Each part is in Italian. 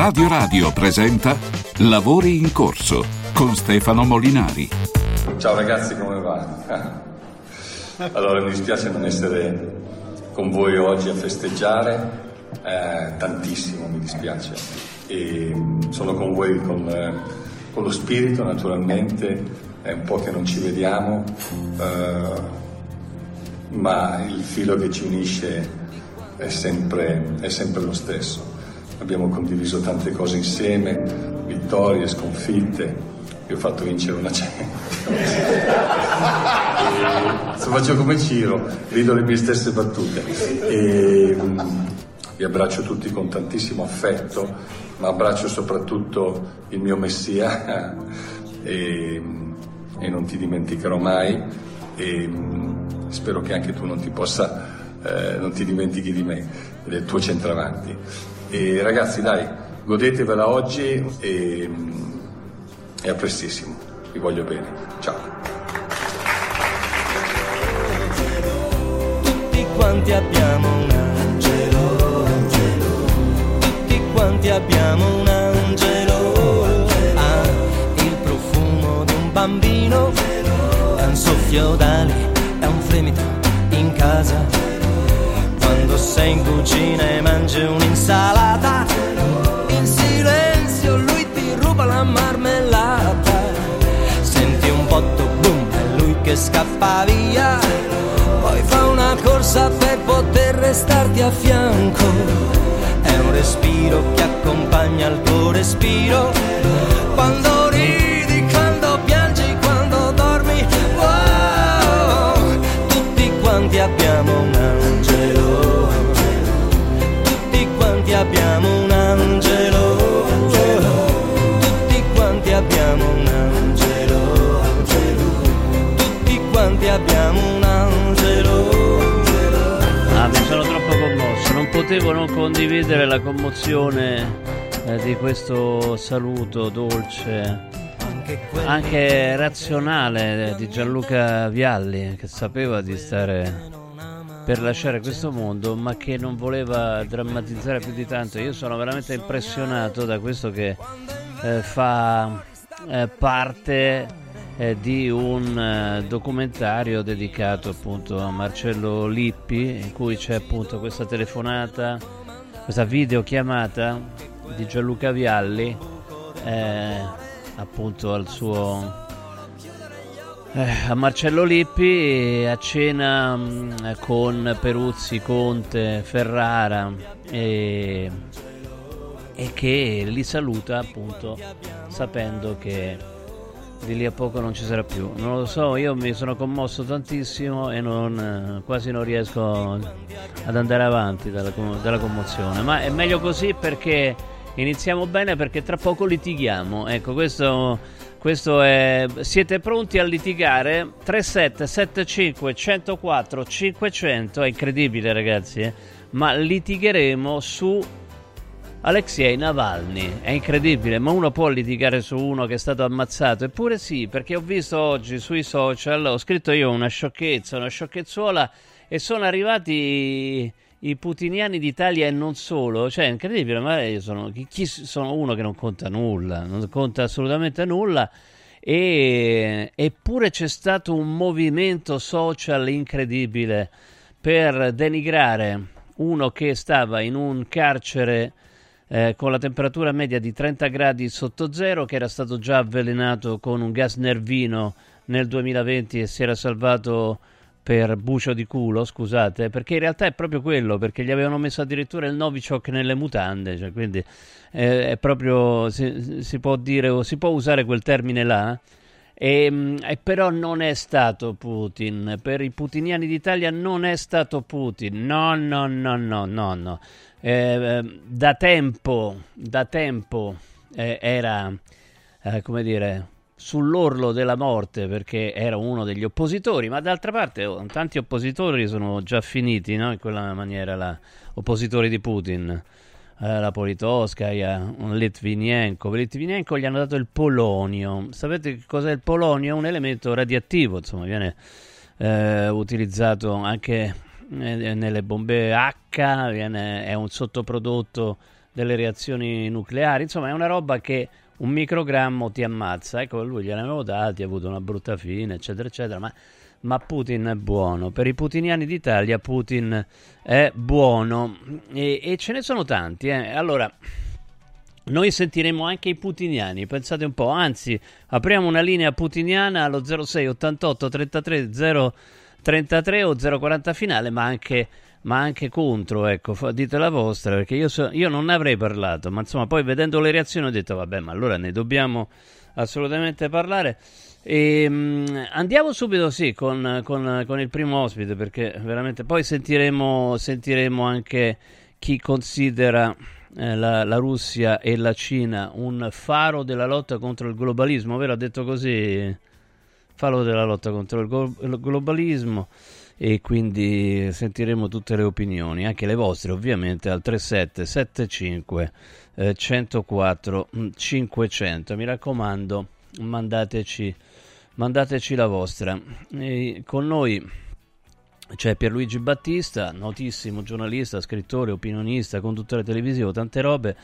Radio Radio presenta Lavori in corso con Stefano Molinari. Ciao ragazzi, come va? Allora, mi dispiace non essere con voi oggi a festeggiare, tantissimo mi dispiace, e sono con voi con lo spirito, naturalmente. È un po' che non ci vediamo, ma il filo che ci unisce è sempre lo stesso. Abbiamo condiviso tante cose insieme, vittorie, sconfitte. Vi ho fatto vincere una cena. Faccio come Ciro, rido le mie stesse battute. E vi abbraccio tutti con tantissimo affetto, ma abbraccio soprattutto il mio Messia e non ti dimenticherò mai, e spero che anche tu non ti dimentichi di me, del tuo centravanti. E ragazzi, dai, godetevela oggi e a prestissimo, vi voglio bene, ciao. Tutti quanti abbiamo un angelo, angelo. Tutti quanti abbiamo un angelo, angelo. Ha il profumo di un bambino, angelo. È un soffio d'ali, è un fremito in casa. Quando sei in cucina e mangi un'insalata, in silenzio lui ti ruba la marmellata. Senti un botto, boom, è lui che scappa via. Poi fa una corsa per poter restarti a fianco. È un respiro che accompagna il tuo respiro. Quando ridi, quando piangi, quando dormi, wow. Tutti quanti abbiamo un angelo, abbiamo un angelo, angelo. Tutti quanti abbiamo un angelo, angelo. Tutti quanti abbiamo un angelo, angelo. Ah, mi sono troppo commosso, non potevo non condividere la commozione di questo saluto dolce, anche razionale, di Gianluca Vialli, che sapeva di stare per lasciare questo mondo, ma che non voleva drammatizzare più di tanto. Io sono veramente impressionato da questo che fa parte di un documentario dedicato appunto a Marcello Lippi, in cui c'è appunto questa telefonata, questa videochiamata di Gianluca Vialli appunto al suo... a Marcello Lippi, a cena con Peruzzi, Conte, Ferrara, e che li saluta appunto sapendo che di lì a poco non ci sarà più. Non lo so, io mi sono commosso tantissimo e quasi non riesco ad andare avanti dalla commozione, ma è meglio così, perché iniziamo bene, perché tra poco litighiamo. Ecco, questo è... Siete pronti a litigare? 3775 104 500, è incredibile ragazzi, eh? Ma litigheremo su Alexei Navalny, è incredibile, ma uno può litigare su uno che è stato ammazzato? Eppure sì, perché ho visto oggi sui social, ho scritto io una sciocchezza, una sciocchezzuola, e sono arrivati... i putiniani d'Italia e non solo, cioè è incredibile, ma io sono uno che non conta nulla, non conta assolutamente nulla, eppure c'è stato un movimento social incredibile per denigrare uno che stava in un carcere con la temperatura media di 30 gradi sotto zero, che era stato già avvelenato con un gas nervino nel 2020 e si era salvato per bucio di culo, scusate, perché in realtà è proprio quello, perché gli avevano messo addirittura il Novichok nelle mutande, cioè, quindi è proprio, si può dire o si può usare quel termine là, e però non è stato Putin, per i putiniani d'Italia non è stato Putin, no. Da tempo era, come dire, sull'orlo della morte, perché era uno degli oppositori, ma d'altra parte tanti oppositori sono già finiti, no? In quella maniera là, oppositori di Putin, la Politkovskaja, Litvinenko gli hanno dato il polonio. Sapete che cos'è il polonio? Un elemento radioattivo, insomma, viene utilizzato anche nelle bombe H, è un sottoprodotto delle reazioni nucleari, insomma è una roba che un microgrammo ti ammazza. Ecco, lui gliene avevo dati, ha avuto una brutta fine, eccetera eccetera, ma Putin è buono. Per i putiniani d'Italia Putin è buono, e ce ne sono tanti, eh. Allora noi sentiremo anche i putiniani, pensate un po', anzi apriamo una linea putiniana allo 06 88 33 033 o 040 finale, ma anche contro, ecco, dite la vostra, perché io non ne avrei parlato, ma insomma poi vedendo le reazioni ho detto vabbè, ma allora ne dobbiamo assolutamente parlare. E andiamo subito, sì, con il primo ospite, perché veramente poi sentiremo anche chi considera la Russia e la Cina un faro della lotta contro il globalismo, vero? Ha detto così, faro della lotta contro il globalismo, e quindi sentiremo tutte le opinioni, anche le vostre ovviamente, al 3775 104 500. Mi raccomando, mandateci la vostra. E con noi c'è Pierluigi Battista, notissimo giornalista, scrittore, opinionista, conduttore televisivo, tante robe.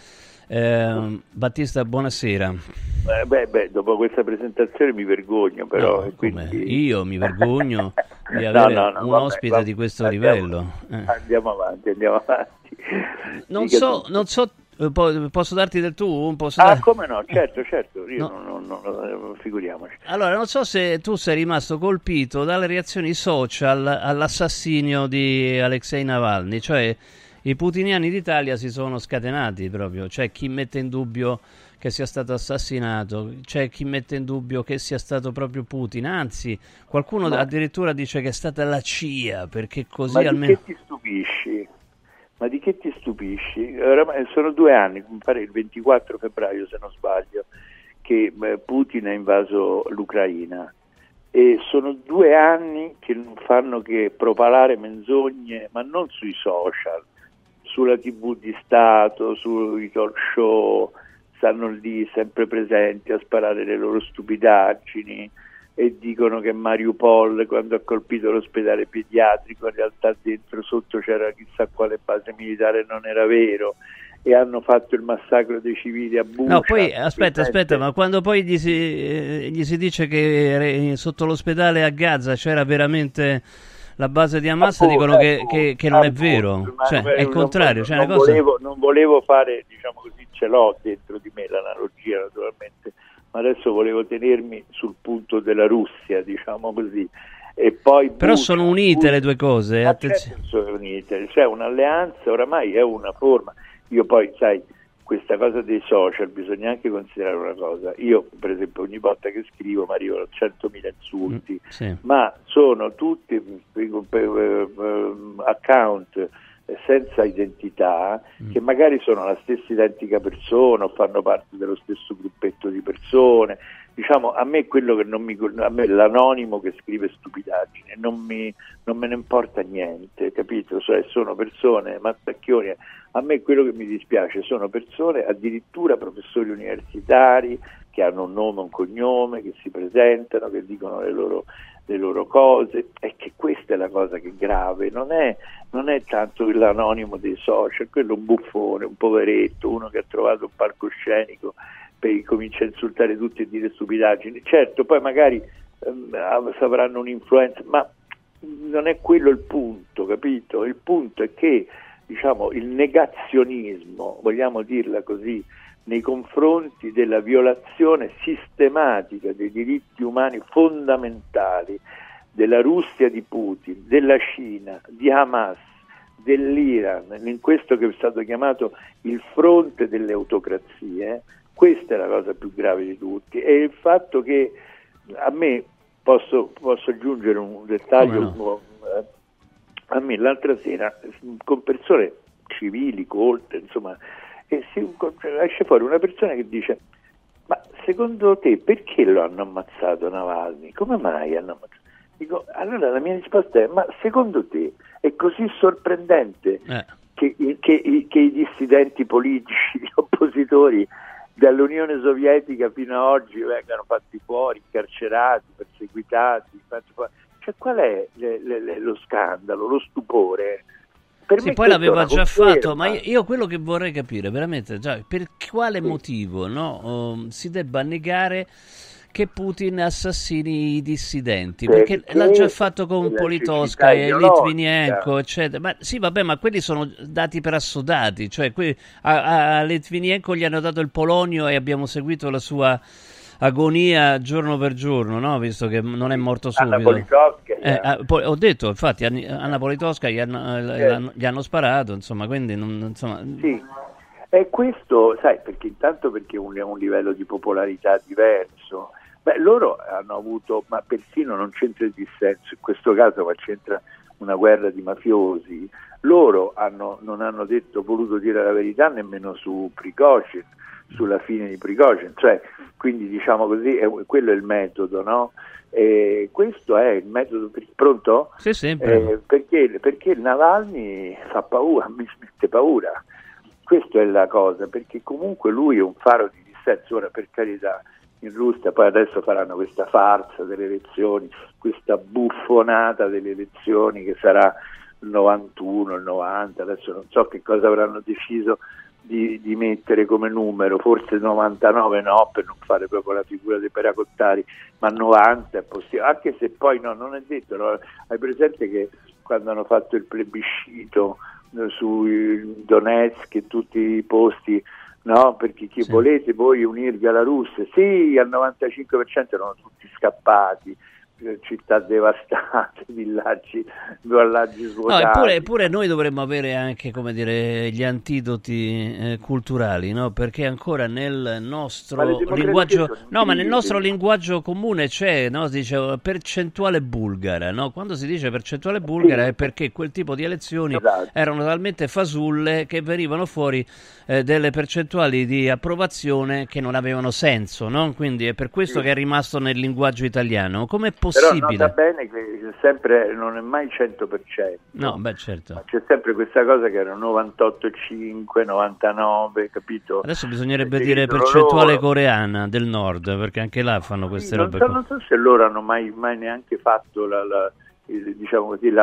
Battista, buonasera. Beh, dopo questa presentazione mi vergogno, però. No, quindi... Io mi vergogno di avere un ospite di questo livello. Andiamo avanti. Non so. Posso darti del tu? Come no, certo, io no. Non, figuriamoci. Allora, non so se tu sei rimasto colpito dalle reazioni social all'assassinio di Alexei Navalny, cioè i putiniani d'Italia si sono scatenati proprio, c'è chi mette in dubbio che sia stato assassinato, c'è chi mette in dubbio che sia stato proprio Putin, anzi qualcuno addirittura dice che è stata la CIA, perché così almeno... Ma di che ti stupisci? Oramai sono 2 anni, mi pare il 24 febbraio se non sbaglio, che Putin ha invaso l'Ucraina, e sono 2 anni che non fanno che propalare menzogne, ma non sui social, sulla TV di Stato, sui talk show, stanno lì sempre presenti a sparare le loro stupidaggini, e dicono che Mariupol, quando ha colpito l'ospedale pediatrico, in realtà dentro sotto c'era chissà quale base militare, non era vero, e hanno fatto il massacro dei civili a Bucha. No, poi aspetta, ma quando poi gli si dice che sotto l'ospedale a Gaza c'era veramente la base di Hamas, dicono che non è vero, cioè è il contrario. Non volevo fare, diciamo così, ce l'ho dentro di me l'analogia naturalmente, ma adesso volevo tenermi sul punto della Russia, diciamo così. E poi però sono unite le due cose, attenzione. Sono unite, c'è un'alleanza, oramai è una forma. Io poi, sai, questa cosa dei social bisogna anche considerare una cosa. Io, per esempio, ogni volta che scrivo mi arrivano 100.000 insulti, sì. Ma sono tutti account senza identità, che magari sono la stessa identica persona o fanno parte dello stesso gruppetto di persone. Diciamo, a me quello che a me l'anonimo che scrive stupidaggine non me ne importa niente, capito? Cioè, sono persone, mattacchioni. A me quello che mi dispiace sono persone, addirittura professori universitari, che hanno un nome, un cognome, che si presentano, che dicono le loro cose, e che questa è la cosa che è grave, non è tanto l'anonimo dei social, quello è un buffone, un poveretto, uno che ha trovato un palcoscenico e comincia a insultare tutti e dire stupidaggini. Certo, poi magari avranno un'influenza, ma non è quello il punto, capito? Il punto è che, diciamo, il negazionismo, vogliamo dirla così, nei confronti della violazione sistematica dei diritti umani fondamentali della Russia di Putin, della Cina, di Hamas, dell'Iran, in questo che è stato chiamato il fronte delle autocrazie, questa è la cosa più grave di tutti. E il fatto che a me, posso aggiungere un dettaglio, a me l'altra sera con persone civili, colte, insomma, e esce fuori una persona che dice: ma secondo te perché lo hanno ammazzato Navalny? Come mai hanno ammazzato? Dico, allora la mia risposta è: ma secondo te è così sorprendente che i dissidenti politici, gli oppositori dall'Unione Sovietica fino a oggi vengano fatti fuori, incarcerati, perseguitati, cioè, qual è lo scandalo, lo stupore? Per sì, poi l'aveva già fatto, ma io quello che vorrei capire veramente, già, per quale motivo si debba negare che Putin assassini i dissidenti, perché l'ha già fatto con Politkovskaja e Litvinenko, eccetera. Ma sì, vabbè, ma quelli sono dati per assodati, cioè a Litvinenko gli hanno dato il Polonio e abbiamo seguito la sua agonia giorno per giorno, no? Visto che non è morto subito. Ho detto, infatti, a Politkovskaja gli hanno sparato, insomma, quindi sì. E questo, sai, perché intanto perché è un livello di popolarità diverso. Beh, loro hanno avuto, ma persino non c'entra il dissenso in questo caso, ma c'entra una guerra di mafiosi. Loro non hanno voluto dire la verità nemmeno su Prigozhin, sulla fine di Prigozhin, cioè, quindi diciamo così, quello è il metodo, no? Questo è il metodo. Pronto? Sì, sì. Perché Navalny fa paura, mi mette paura. Questa è la cosa, perché comunque lui è un faro di dissenso. Ora, per carità, in Russia poi adesso faranno questa farsa delle elezioni, questa buffonata delle elezioni che sarà il 91, il 90, adesso non so che cosa avranno deciso di mettere come numero, forse 99 no, per non fare proprio la figura dei peracottari, ma 90 è possibile, anche se poi no, non è detto, no? Hai presente che quando hanno fatto il plebiscito su Donetsk e tutti i posti, no? Perché chi volete voi unirvi alla Russia, sì, al 95% erano tutti scappati, città devastate, villaggi svuotati. No, eppure noi dovremmo avere anche, come dire, gli antidoti culturali, no? Perché ancora nel nostro linguaggio linguaggio comune c'è, no? Si dice percentuale bulgara, no? Quando si dice percentuale bulgara è perché quel tipo di elezioni erano talmente fasulle che venivano fuori delle percentuali di approvazione che non avevano senso, no? Quindi è per questo che è rimasto nel linguaggio italiano. Come possibile. Però nota bene che sempre non è mai 100%. No, beh, certo. Ma c'è sempre questa cosa che era 98,5, 99, capito? Adesso bisognerebbe dire percentuale loro coreana del nord, perché anche là fanno queste robe. Non so se loro hanno mai neanche fatto la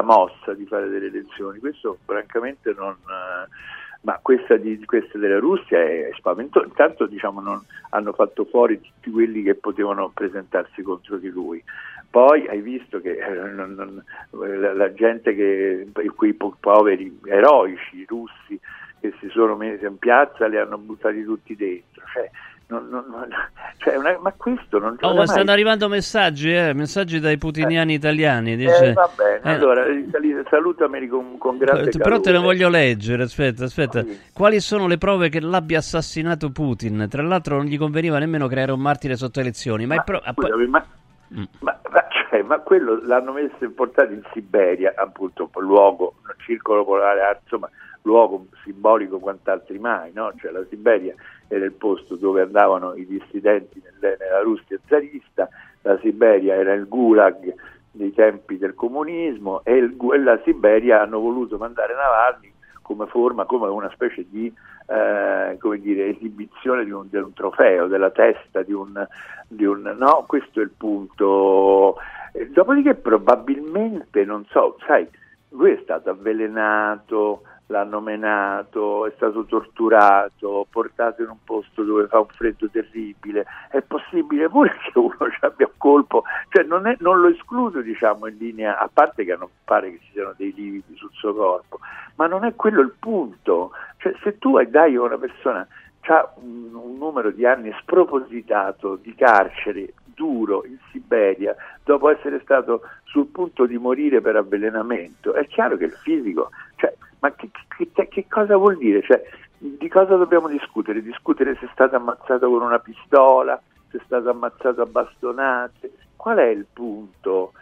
mossa di fare delle elezioni. Questo francamente non... Ma questa della Russia è spaventosa. Intanto hanno fatto fuori tutti quelli che potevano presentarsi contro di lui. Poi hai visto che la gente, quei poveri eroici russi che si sono messi in piazza, li hanno buttati tutti dentro. Cioè, ma questo non c'è mai. Stanno arrivando messaggi dai putiniani italiani, dice, va bene, allora salutameli con grande calore. Però te lo voglio leggere, aspetta. Sì. Quali sono le prove che l'abbia assassinato Putin? Tra l'altro non gli conveniva nemmeno creare un martire sotto elezioni. Ma quello l'hanno messo, portato in Siberia, appunto, luogo, circolo polare, insomma, luogo simbolico quant'altri mai, no? Cioè, la Siberia era il posto dove andavano i dissidenti nella Russia zarista, la Siberia era il gulag dei tempi del comunismo e la Siberia hanno voluto mandare Navalny come una specie di esibizione di un trofeo, della testa di un no, questo è il punto. Dopodiché probabilmente, non so, sai, lui è stato avvelenato, l'hanno menato, è stato torturato, portato in un posto dove fa un freddo terribile. È possibile pure che uno ci abbia un colpo, cioè non lo escludo, in linea, a parte che non pare che ci siano dei lividi sul suo corpo, ma non è quello il punto. Cioè, se tu dai a una persona che ha un numero di anni spropositato di carcere duro in Siberia, dopo essere stato sul punto di morire per avvelenamento, è chiaro che il fisico, cioè, ma che cosa vuol dire? Cioè, di cosa dobbiamo discutere? Discutere se è stato ammazzato con una pistola, se è stato ammazzato a bastonate? Qual è il punto?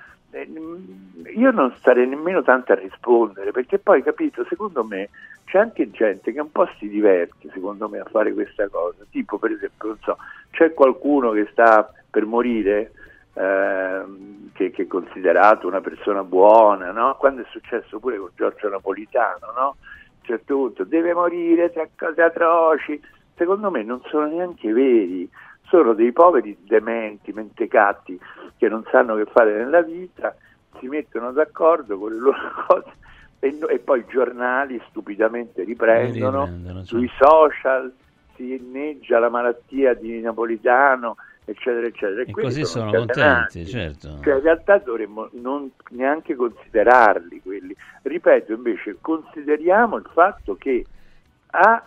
Io non starei nemmeno tanto a rispondere, perché poi, capito, secondo me c'è anche gente che un po' si diverte, secondo me, a fare questa cosa. Tipo, per esempio, non so, c'è qualcuno che sta per morire, che è considerato una persona buona, no? Quando è successo pure con Giorgio Napolitano, no? A un certo punto deve morire tra cose atroci. Secondo me non sono neanche veri, sono dei poveri dementi, mentecatti, che non sanno che fare nella vita, si mettono d'accordo con le loro cose e poi i giornali stupidamente riprendono, sui social si inneggia la malattia di Napolitano, eccetera eccetera, e così sono contenti, certo. Cioè, in realtà dovremmo non neanche considerarli quelli, ripeto, invece consideriamo il fatto che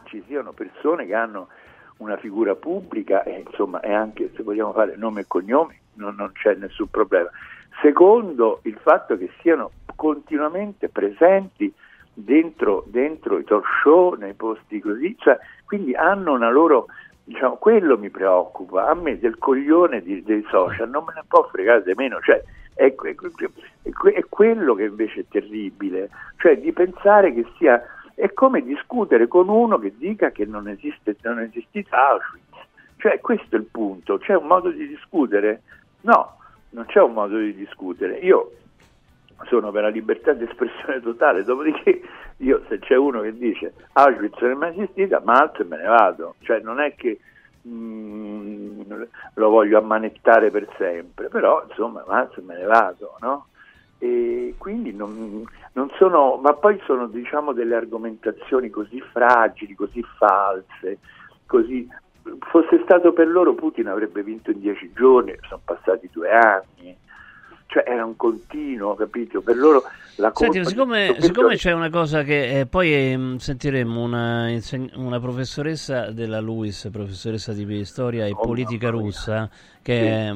ci siano persone che hanno una figura pubblica e insomma, è anche, se vogliamo fare nome e cognome, non c'è nessun problema. Secondo, il fatto che siano continuamente presenti dentro i talk show, nei posti così, cioè, quindi hanno una loro, diciamo, quello mi preoccupa, a me del coglione dei social non me ne può fregare di meno, cioè è quello che invece è terribile, cioè di pensare che sia, è come discutere con uno che dica che non esiste Auschwitz, cioè questo è il punto. C'è un modo di discutere? No, non c'è un modo di discutere. Io sono per la libertà di espressione totale, dopodiché io, se c'è uno che dice Auschwitz non è mai esistita, ma altro me ne vado, cioè non è che lo voglio ammanettare per sempre, però insomma altro me ne vado, no? E quindi non sono, ma poi sono, diciamo, delle argomentazioni così fragili, così false, così. Fosse stato per loro Putin avrebbe vinto in 10 giorni, sono passati 2 anni, cioè era un continuo, capito? Per loro la colpa. Senti, siccome c'è una cosa che poi sentiremo una professoressa della Luiss, professoressa di storia e politica russa, che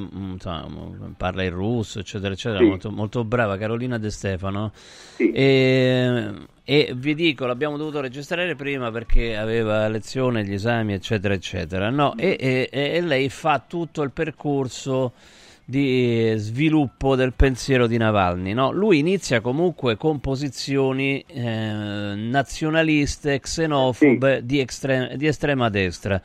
parla il russo, eccetera eccetera, molto, molto brava, Carolina De Stefano, e vi dico, l'abbiamo dovuto registrare prima perché aveva lezione, gli esami, eccetera eccetera, no? E lei fa tutto il percorso di sviluppo del pensiero di Navalny, no? Lui inizia comunque con posizioni nazionaliste, xenofobe, di estrema destra.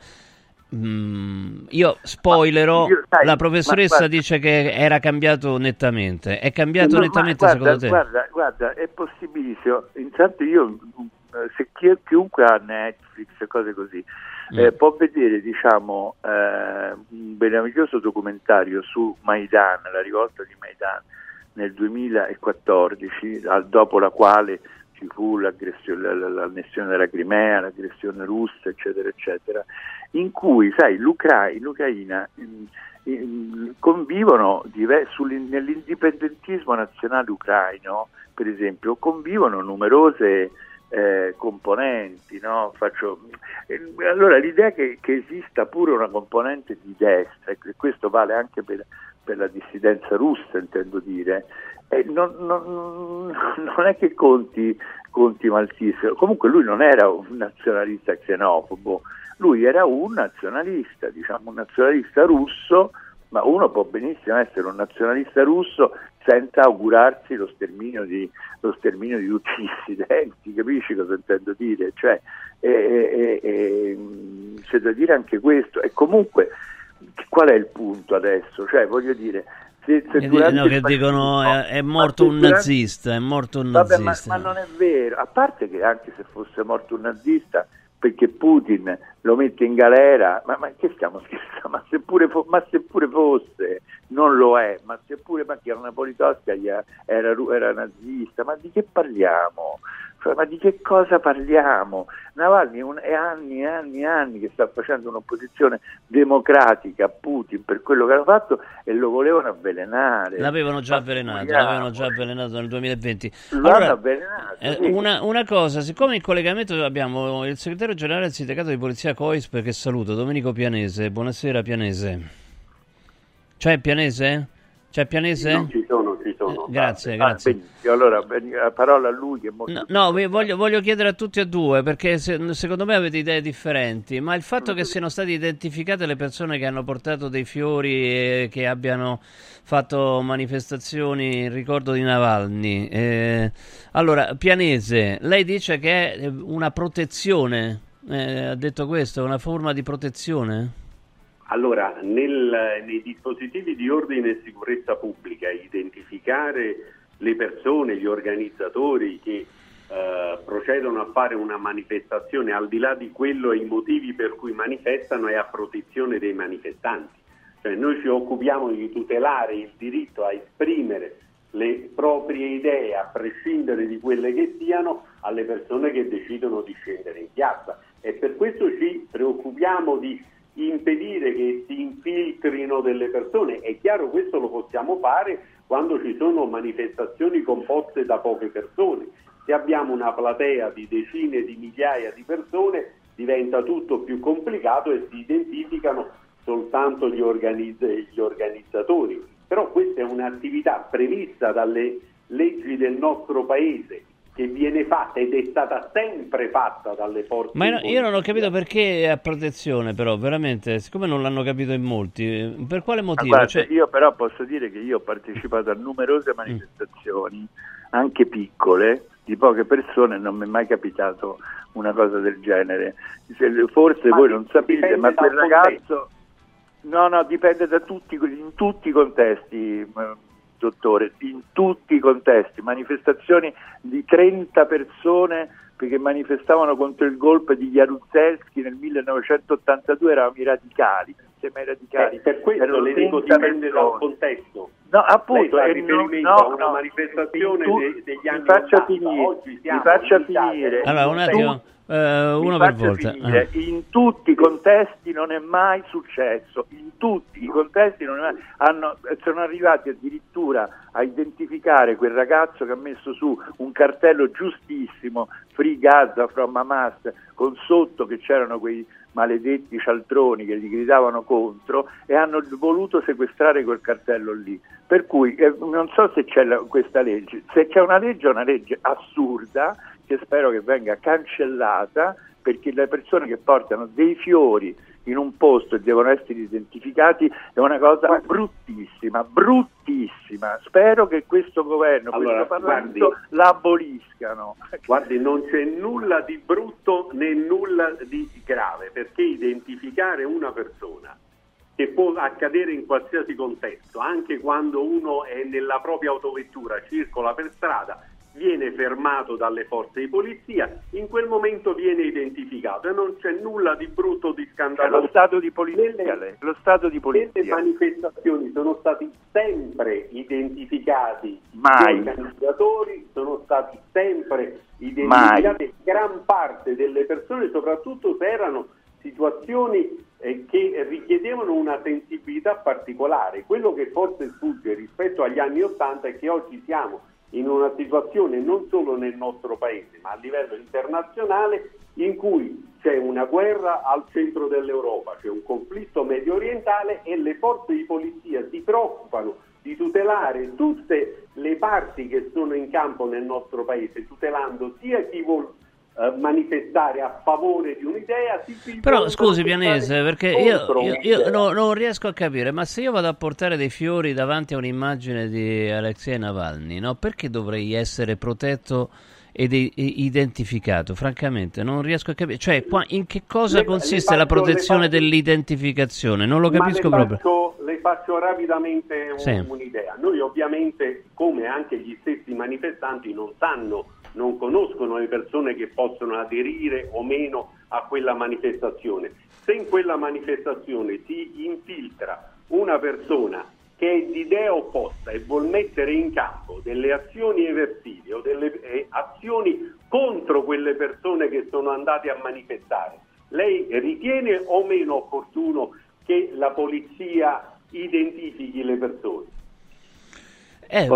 Io spoilerò, la professoressa dice che era cambiato nettamente. È cambiato nettamente, secondo te? Guarda, è possibilissimo. Intanto io, se chiunque ha Netflix e cose così, può vedere, diciamo, un meraviglioso documentario su Maidan, la rivolta di Maidan nel 2014, dopo la quale ci fu l'annessione della Crimea, l'aggressione russa, eccetera eccetera, in cui, sai, l'Ucraina convivono nell'indipendentismo nazionale ucraino, per esempio, convivono numerose componenti, no? Allora l'idea che esista pure una componente di destra, e questo vale anche per la dissidenza russa, intendo dire, non è che conti maltissero. Comunque lui non era un nazionalista xenofobo, lui era un nazionalista, diciamo, un nazionalista russo, ma uno può benissimo essere un nazionalista russo senza augurarsi lo sterminio di tutti i dissidenti, capisci cosa intendo dire? Cioè, c'è da dire anche questo. E comunque, qual è il punto adesso? Cioè, voglio dire, è morto un nazista, vabbè, nazista. Ma non è vero, a parte che anche se fosse morto un nazista, perché Putin lo mette in galera, ma che stiamo scherzando? Ma seppure fosse, non lo è, ma seppure, ma che era una Politkovskaja, era nazista, ma di che parliamo? Cioè, ma di che cosa parliamo? Navalny è anni e anni e anni che sta facendo un'opposizione democratica a Putin per quello che hanno fatto, e lo volevano avvelenare. L'avevano già avvelenato nel 2020. Allora, avvelenato, sì. Una cosa, siccome in collegamento abbiamo il segretario generale del sindacato di polizia COISP, che saluto, Domenico Pianese. Buonasera Pianese. C'è Pianese? No, ci sono. Grazie. Benissimo. Allora, la parola a lui che è molto... voglio chiedere a tutti e due, perché secondo me avete idee differenti, ma il fatto che siano state identificate le persone che hanno portato dei fiori e che abbiano fatto manifestazioni in ricordo di Navalny. Allora, Pianese, lei dice che è una protezione, ha detto questo, è una forma di protezione? Allora, nei dispositivi di ordine e sicurezza pubblica, identificare le persone, gli organizzatori che procedono a fare una manifestazione, al di là di quello e i motivi per cui manifestano, è a protezione dei manifestanti. Cioè, noi ci occupiamo di tutelare il diritto a esprimere le proprie idee, a prescindere di quelle che siano, alle persone che decidono di scendere in piazza. E per questo ci preoccupiamo di impedire che si infiltrino delle persone. È chiaro, questo lo possiamo fare quando ci sono manifestazioni composte da poche persone. Se abbiamo una platea di decine di migliaia di persone diventa tutto più complicato e si identificano soltanto gli organizzatori. Però questa è un'attività prevista dalle leggi del nostro paese, che viene fatta ed è stata sempre fatta dalle forze. Ma io non ho capito perché a protezione, però veramente, siccome non l'hanno capito in molti, per quale motivo? Guarda, cioè... Io però posso dire che io ho partecipato a numerose manifestazioni, anche piccole, di poche persone, non mi è mai capitato una cosa del genere. Forse ma voi non sapete, ma quel ragazzo... No, dipende da tutti, in tutti i contesti, dottore, in tutti i contesti, manifestazioni di 30 persone che manifestavano contro il golpe di Jaruzelski nel 1982, erano i radicali, insieme ai radicali. Per questo le dico dipende dal contesto. No, appunto, lei fa riferimento a una manifestazione degli anni 80, oggi siamo finire. Allora, un attimo. Uno per volta. In tutti i contesti non è mai successo, in tutti i contesti non è mai, sono arrivati addirittura a identificare quel ragazzo che ha messo su un cartello giustissimo, Free Gaza from Hamas, con sotto che c'erano quei maledetti cialtroni che gli gridavano contro, e hanno voluto sequestrare quel cartello lì. Per cui non so se c'è questa legge, se c'è una legge assurda, che spero che venga cancellata, perché le persone che portano dei fiori in un posto e devono essere identificati è una cosa bruttissima. Spero che questo governo, allora, questo Parlamento la aboliscano. Guardi, non c'è nulla di brutto né nulla di grave, perché identificare una persona, che può accadere in qualsiasi contesto, anche quando uno è nella propria autovettura, circola per strada, viene fermato dalle forze di polizia, in quel momento viene identificato, e non c'è nulla di brutto o di scandaloso. È lo stato di polizia. Lo stato di polizia. Queste manifestazioni sono stati sempre identificati, mai. Gli organizzatori sono stati sempre identificati, mai. Gran parte delle persone, soprattutto se erano situazioni che richiedevano una sensibilità particolare. Quello che forse sfugge rispetto agli anni '80 è che oggi siamo in una situazione non solo nel nostro paese ma a livello internazionale in cui c'è una guerra al centro dell'Europa, c'è un conflitto medio orientale, e le forze di polizia si preoccupano di tutelare tutte le parti che sono in campo nel nostro paese, tutelando sia chi vuole manifestare a favore di un'idea. Però scusi Pianese, perché io non riesco a capire, ma se io vado a portare dei fiori davanti a un'immagine di Alexei Navalny, no? Perché dovrei essere protetto ed identificato? Francamente non riesco a capire, cioè in che cosa consiste la protezione dell'identificazione? Non lo capisco proprio. Le faccio rapidamente un'idea. Noi ovviamente, come anche gli stessi manifestanti, non conoscono le persone che possono aderire o meno a quella manifestazione. Se in quella manifestazione si infiltra una persona che è di idea opposta e vuol mettere in campo delle azioni eversive o delle azioni contro quelle persone che sono andate a manifestare, lei ritiene o meno opportuno che la polizia identifichi le persone? Prego,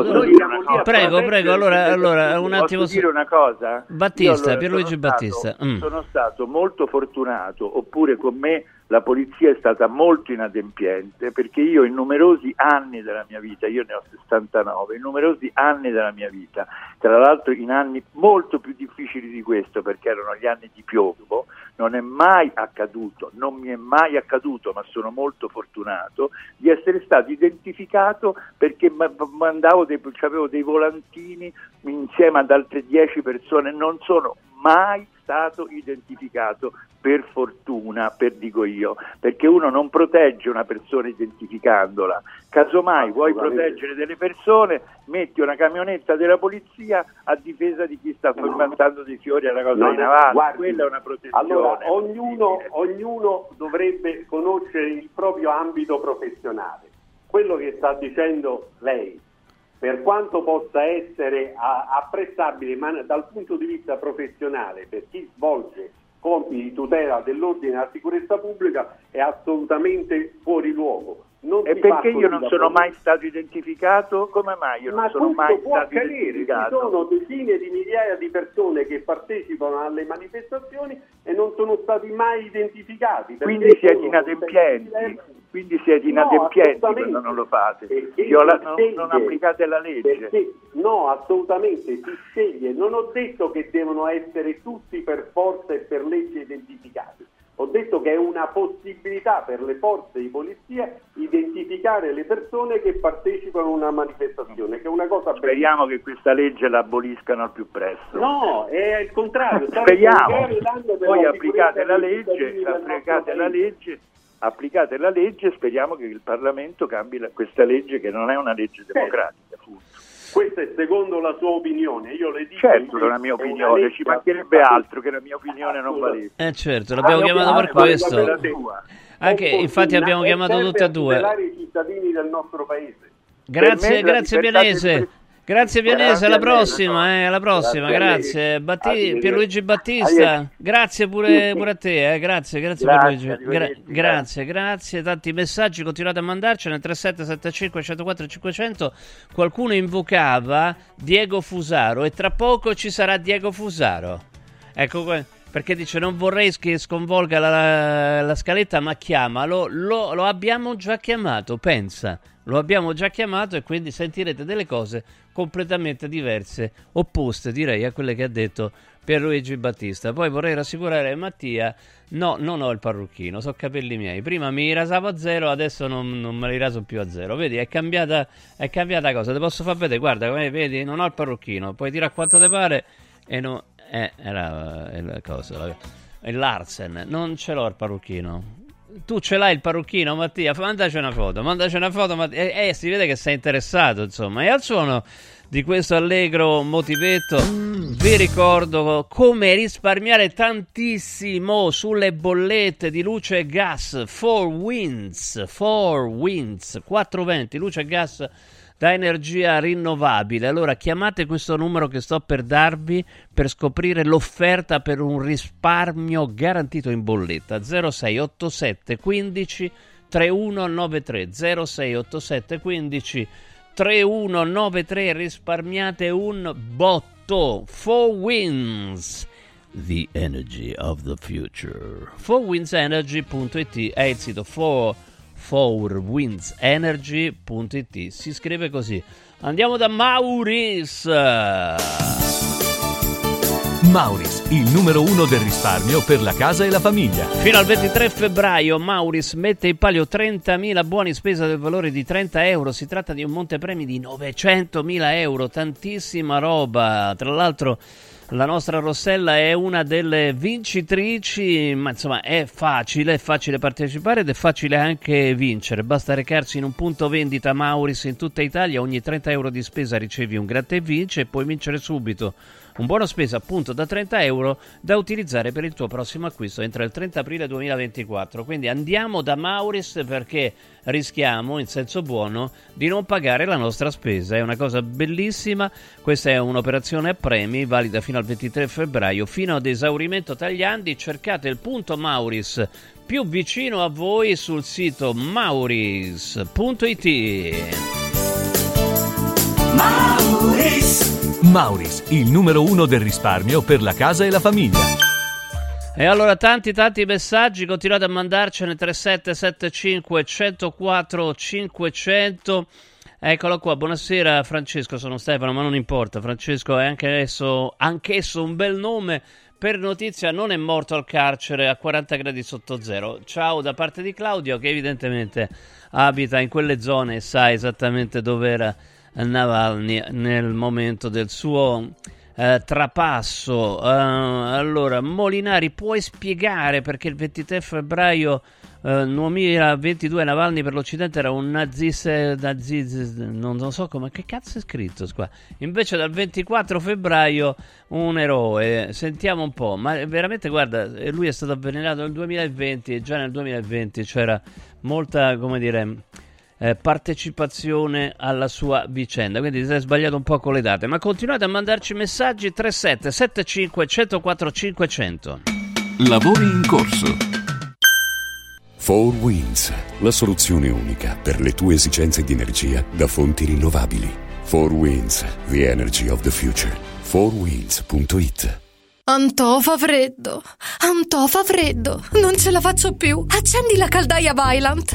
allora un attimo. Posso dire una cosa? Battista, Pierluigi Battista. Sono stato molto fortunato, oppure con me la polizia è stata molto inadempiente, perché io in numerosi anni della mia vita, io ne ho 69, in numerosi anni della mia vita, tra l'altro in anni molto più difficili di questo, perché erano gli anni di piombo, non mi è mai accaduto, ma sono molto fortunato di essere stato identificato, perché avevo dei volantini insieme ad altre 10 persone, non sono mai stato identificato, per fortuna, dico io, perché uno non protegge una persona identificandola. Casomai vuoi proteggere delle persone, metti una camionetta della polizia a difesa di chi sta portando dei fiori alla cosa di Navalny. Guardi, quella è una protezione. Allora, ognuno dovrebbe conoscere il proprio ambito professionale. Quello che sta dicendo lei per quanto possa essere apprezzabile, ma dal punto di vista professionale, per chi svolge compiti di tutela dell'ordine e della sicurezza pubblica, è assolutamente fuori luogo. Non e perché io non sono mai stato identificato? Come mai io non sono mai stato identificato? Ci sono decine di migliaia di persone che partecipano alle manifestazioni e non sono stati mai identificati. Quindi siete inadempienti. Quindi siete inadempienti quando non lo fate, non applicate la legge. Perché, no, assolutamente, si sceglie. Non ho detto che devono essere tutti per forza e per legge identificati. Ho detto che è una possibilità per le forze di polizia identificare le persone che partecipano a una manifestazione, che è una cosa. Speriamo che questa legge la aboliscano al più presto. No, è il contrario. Speriamo. Voi applicate la legge, applicate la legge, speriamo che il Parlamento cambi questa legge, che non è una legge democratica, appunto. Questa è secondo la sua opinione, io le dico. Certo, è la mia opinione, legge, ci mancherebbe altro che la mia opinione non valesse. Certo, l'abbiamo chiamato per questo. Anche infatti abbiamo chiamato tutte e due. I cittadini del nostro paese. Grazie Pianese. Grazie Pianese, alla prossima, grazie. Pierluigi Battista, grazie pure a te, grazie Pierluigi. Grazie, tanti messaggi, continuate a mandarcene, 3775 104 500, qualcuno invocava Diego Fusaro e tra poco ci sarà Diego Fusaro. Ecco, perché dice non vorrei che sconvolga la scaletta, ma chiamalo, lo abbiamo già chiamato, pensa. Lo abbiamo già chiamato e quindi sentirete delle cose completamente diverse, opposte direi a quelle che ha detto Pierluigi Battista. Poi vorrei rassicurare Mattia, no, non ho il parrucchino, so capelli miei. Prima mi rasavo a zero, adesso non me li raso più a zero. Vedi, è cambiata cosa. Te posso far vedere, guarda, come vedi, non ho il parrucchino. Puoi tirare quanto te pare e non... era la cosa. È l'Arsen, non ce l'ho il parrucchino. Tu ce l'hai il parrucchino, Mattia? Mandaci una foto, Mattia. Si vede che sei interessato, insomma. E al suono di questo allegro motivetto vi ricordo come risparmiare tantissimo sulle bollette di luce e gas. Four Winds, 420, luce e gas da energia rinnovabile. Allora chiamate questo numero che sto per darvi per scoprire l'offerta per un risparmio garantito in bolletta. 0687 15 3193 0687 15 3193, risparmiate un botto. Four Winds, the energy of the future. Fourwindsenergy.it è il sito. Fourwindsenergy.it si scrive così. Andiamo da Mauris, il numero uno del risparmio per la casa e la famiglia. Fino al 23 febbraio Mauris mette in palio 30.000 buoni spesa del valore di €30. Si tratta di un montepremi di €900.000, tantissima roba. Tra l'altro la nostra Rossella è una delle vincitrici, ma insomma è facile partecipare ed è facile anche vincere. Basta recarsi in un punto vendita Mauris in tutta Italia, ogni €30 di spesa ricevi un gratta e vinci e puoi vincere subito un buono spesa appunto da €30 da utilizzare per il tuo prossimo acquisto entro il 30 aprile 2024. Quindi andiamo da Mauris perché rischiamo in senso buono di non pagare la nostra spesa, è una cosa bellissima. Questa è un'operazione a premi valida fino al 23 febbraio, fino ad esaurimento tagliandi. Cercate il punto Mauris più vicino a voi sul sito mauris.it. Mauris, il numero uno del risparmio per la casa e la famiglia. E allora tanti messaggi, continuate a mandarcene, 3775 104 500. Eccolo qua, buonasera Francesco, sono Stefano, ma non importa, Francesco è anch'esso un bel nome. Per notizia non è morto al carcere a 40 gradi sotto zero. Ciao da parte di Claudio, che evidentemente abita in quelle zone e sa esattamente dove era Navalny nel momento del suo trapasso. Allora Molinari, puoi spiegare perché il 23 febbraio 2022 Navalny per l'Occidente era un nazista, non so come, che cazzo è scritto qua, invece dal 24 febbraio un eroe? Sentiamo un po', ma veramente guarda, lui è stato avvelenato nel 2020 e già nel 2020 c'era molta, come dire, partecipazione alla sua vicenda, quindi si è sbagliato un po' con le date, ma continuate a mandarci messaggi 37 75 104 500. Lavori in corso. Four Winds, la soluzione unica per le tue esigenze di energia da fonti rinnovabili. Four Winds, the energy of the future. Fourwinds.it. Antò fa freddo, Antò fa freddo, non ce la faccio più, accendi la caldaia Vaillant.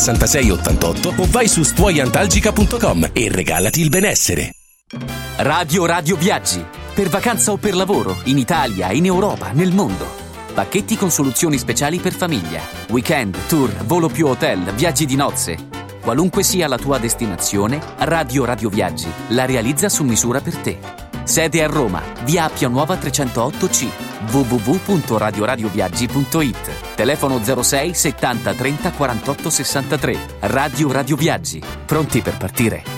66 88 o vai su stuoiantalgica.com e regalati il benessere. Radio Radio Viaggi, per vacanza o per lavoro, in Italia, in Europa, nel mondo. Pacchetti con soluzioni speciali per famiglia, weekend, tour, volo più hotel, viaggi di nozze. Qualunque sia la tua destinazione, Radio Radio Viaggi la realizza su misura per te. Sede a Roma, via Appia Nuova 308C, www.radioradioviaggi.it, telefono 06 70 30 48 63, Radio Radio Viaggi, pronti per partire.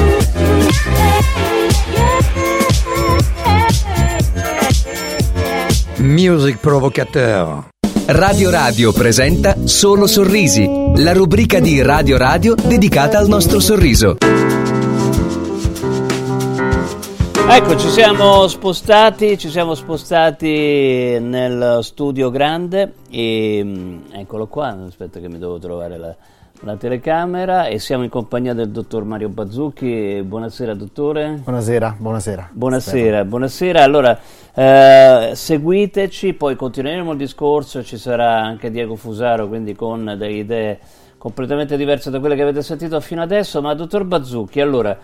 music provocateur. Radio Radio presenta Solo Sorrisi, la rubrica di Radio Radio dedicata al nostro sorriso. Ecco, ci siamo spostati nel studio grande e eccolo qua, aspetta che mi devo trovare la telecamera, e siamo in compagnia del dottor Mario Bazzucchi. Buonasera dottore. Buonasera. Allora seguiteci, poi continueremo il discorso, ci sarà anche Diego Fusaro, quindi con delle idee completamente diverse da quelle che avete sentito fino adesso. Ma dottor Bazzucchi, allora,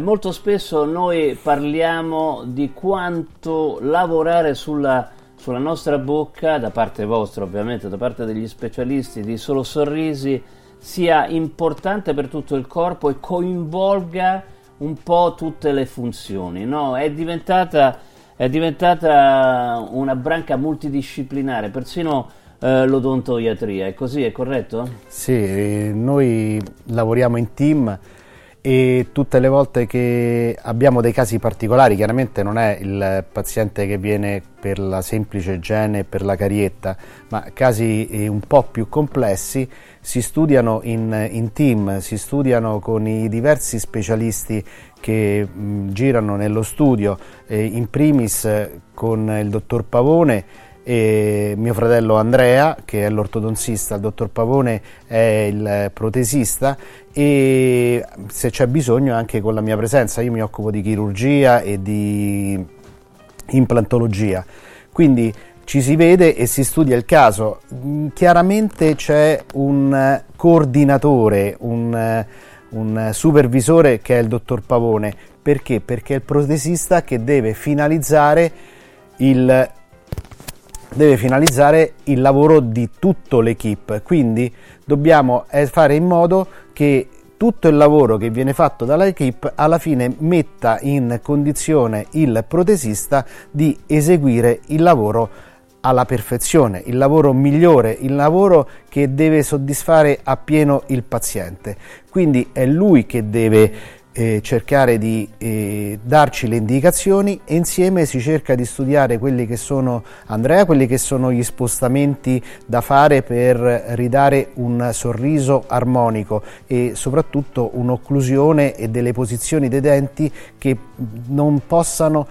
molto spesso noi parliamo di quanto lavorare sulla nostra bocca, da parte vostra ovviamente, da parte degli specialisti di Solo Sorrisi, sia importante per tutto il corpo e coinvolga un po' tutte le funzioni, no? È diventata una branca multidisciplinare, persino l'odontoiatria, è così, è corretto? Sì, noi lavoriamo in team e tutte le volte che abbiamo dei casi particolari, chiaramente non è il paziente che viene per la semplice igiene, per la carietta, ma casi un po' più complessi si studiano in team, si studiano con i diversi specialisti che girano nello studio, in primis con il dottor Pavone e mio fratello Andrea, che è l'ortodonzista, il dottor Pavone è il protesista, e se c'è bisogno anche con la mia presenza. Io mi occupo di chirurgia e di implantologia, quindi ci si vede e si studia il caso. Chiaramente c'è un coordinatore, un supervisore, che è il dottor Pavone. Perché? Perché è il protesista che deve finalizzare il lavoro di tutta l'equipe, quindi dobbiamo fare in modo che tutto il lavoro che viene fatto dall'equipe alla fine metta in condizione il protesista di eseguire il lavoro alla perfezione, il lavoro migliore, il lavoro che deve soddisfare appieno il paziente. Quindi è lui che deve cercare di darci le indicazioni, e insieme si cerca di studiare quelli che sono gli spostamenti da fare per ridare un sorriso armonico e soprattutto un'occlusione e delle posizioni dei denti che non possano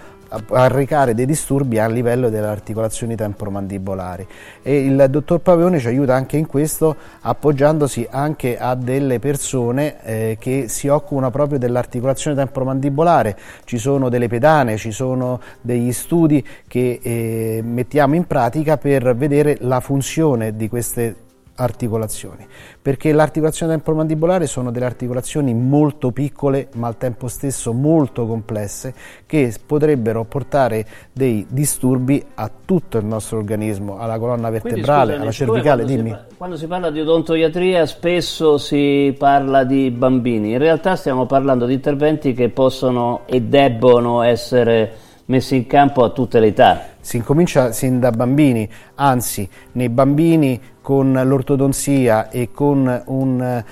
arrecare dei disturbi a livello delle articolazioni temporomandibolari. E il dottor Pavone ci aiuta anche in questo, appoggiandosi anche a delle persone che si occupano proprio dell'articolazione temporomandibolare. Ci sono delle pedane, ci sono degli studi che mettiamo in pratica per vedere la funzione di queste articolazioni, perché l'articolazione temporomandibolare sono delle articolazioni molto piccole ma al tempo stesso molto complesse, che potrebbero portare dei disturbi a tutto il nostro organismo, alla colonna vertebrale. Quindi, scusami, alla cervicale. Quando si parla di odontoiatria spesso si parla di bambini, in realtà stiamo parlando di interventi che possono e debbono essere messi in campo a tutte le età. Si incomincia sin da bambini, anzi nei bambini con l'ortodonzia e con un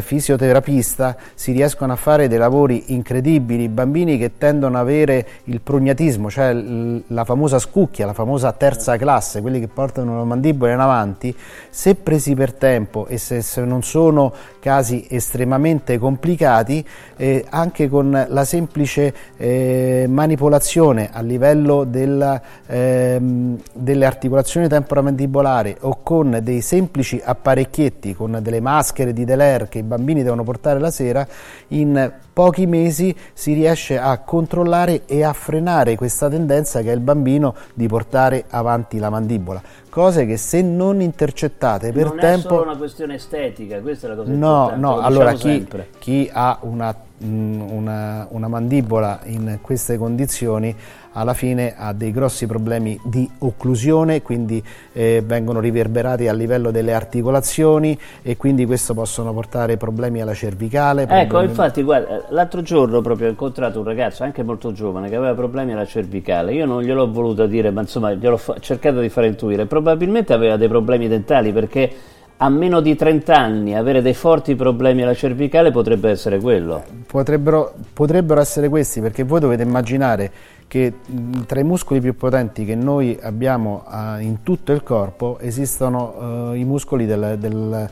fisioterapista si riescono a fare dei lavori incredibili. Bambini che tendono ad avere il prognatismo, cioè la famosa scucchia, la famosa terza classe, quelli che portano la mandibola in avanti, se presi per tempo e se non sono casi estremamente complicati, anche con la semplice manipolazione a livello delle articolazioni temporomandibolari, o con dei semplici apparecchietti, con delle maschere di Delair che i bambini devono portare la sera, in pochi mesi si riesce a controllare e a frenare questa tendenza che è il bambino di portare avanti la mandibola. Cose che se non intercettate per tempo... Non è solo una questione estetica, questa è la cosa importante. No, allora chi ha una mandibola in queste condizioni alla fine ha dei grossi problemi di occlusione, quindi vengono riverberati a livello delle articolazioni, e quindi questo possono portare problemi alla cervicale. Infatti guarda, l'altro giorno proprio ho incontrato un ragazzo anche molto giovane che aveva problemi alla cervicale. Io non gliel'ho voluto dire, ma insomma gliel'ho cercato di far intuire. Probabilmente aveva dei problemi dentali, perché a meno di 30 anni avere dei forti problemi alla cervicale potrebbe essere quello. Potrebbero essere questi, perché voi dovete immaginare che tra i muscoli più potenti che noi abbiamo in tutto il corpo esistono i muscoli del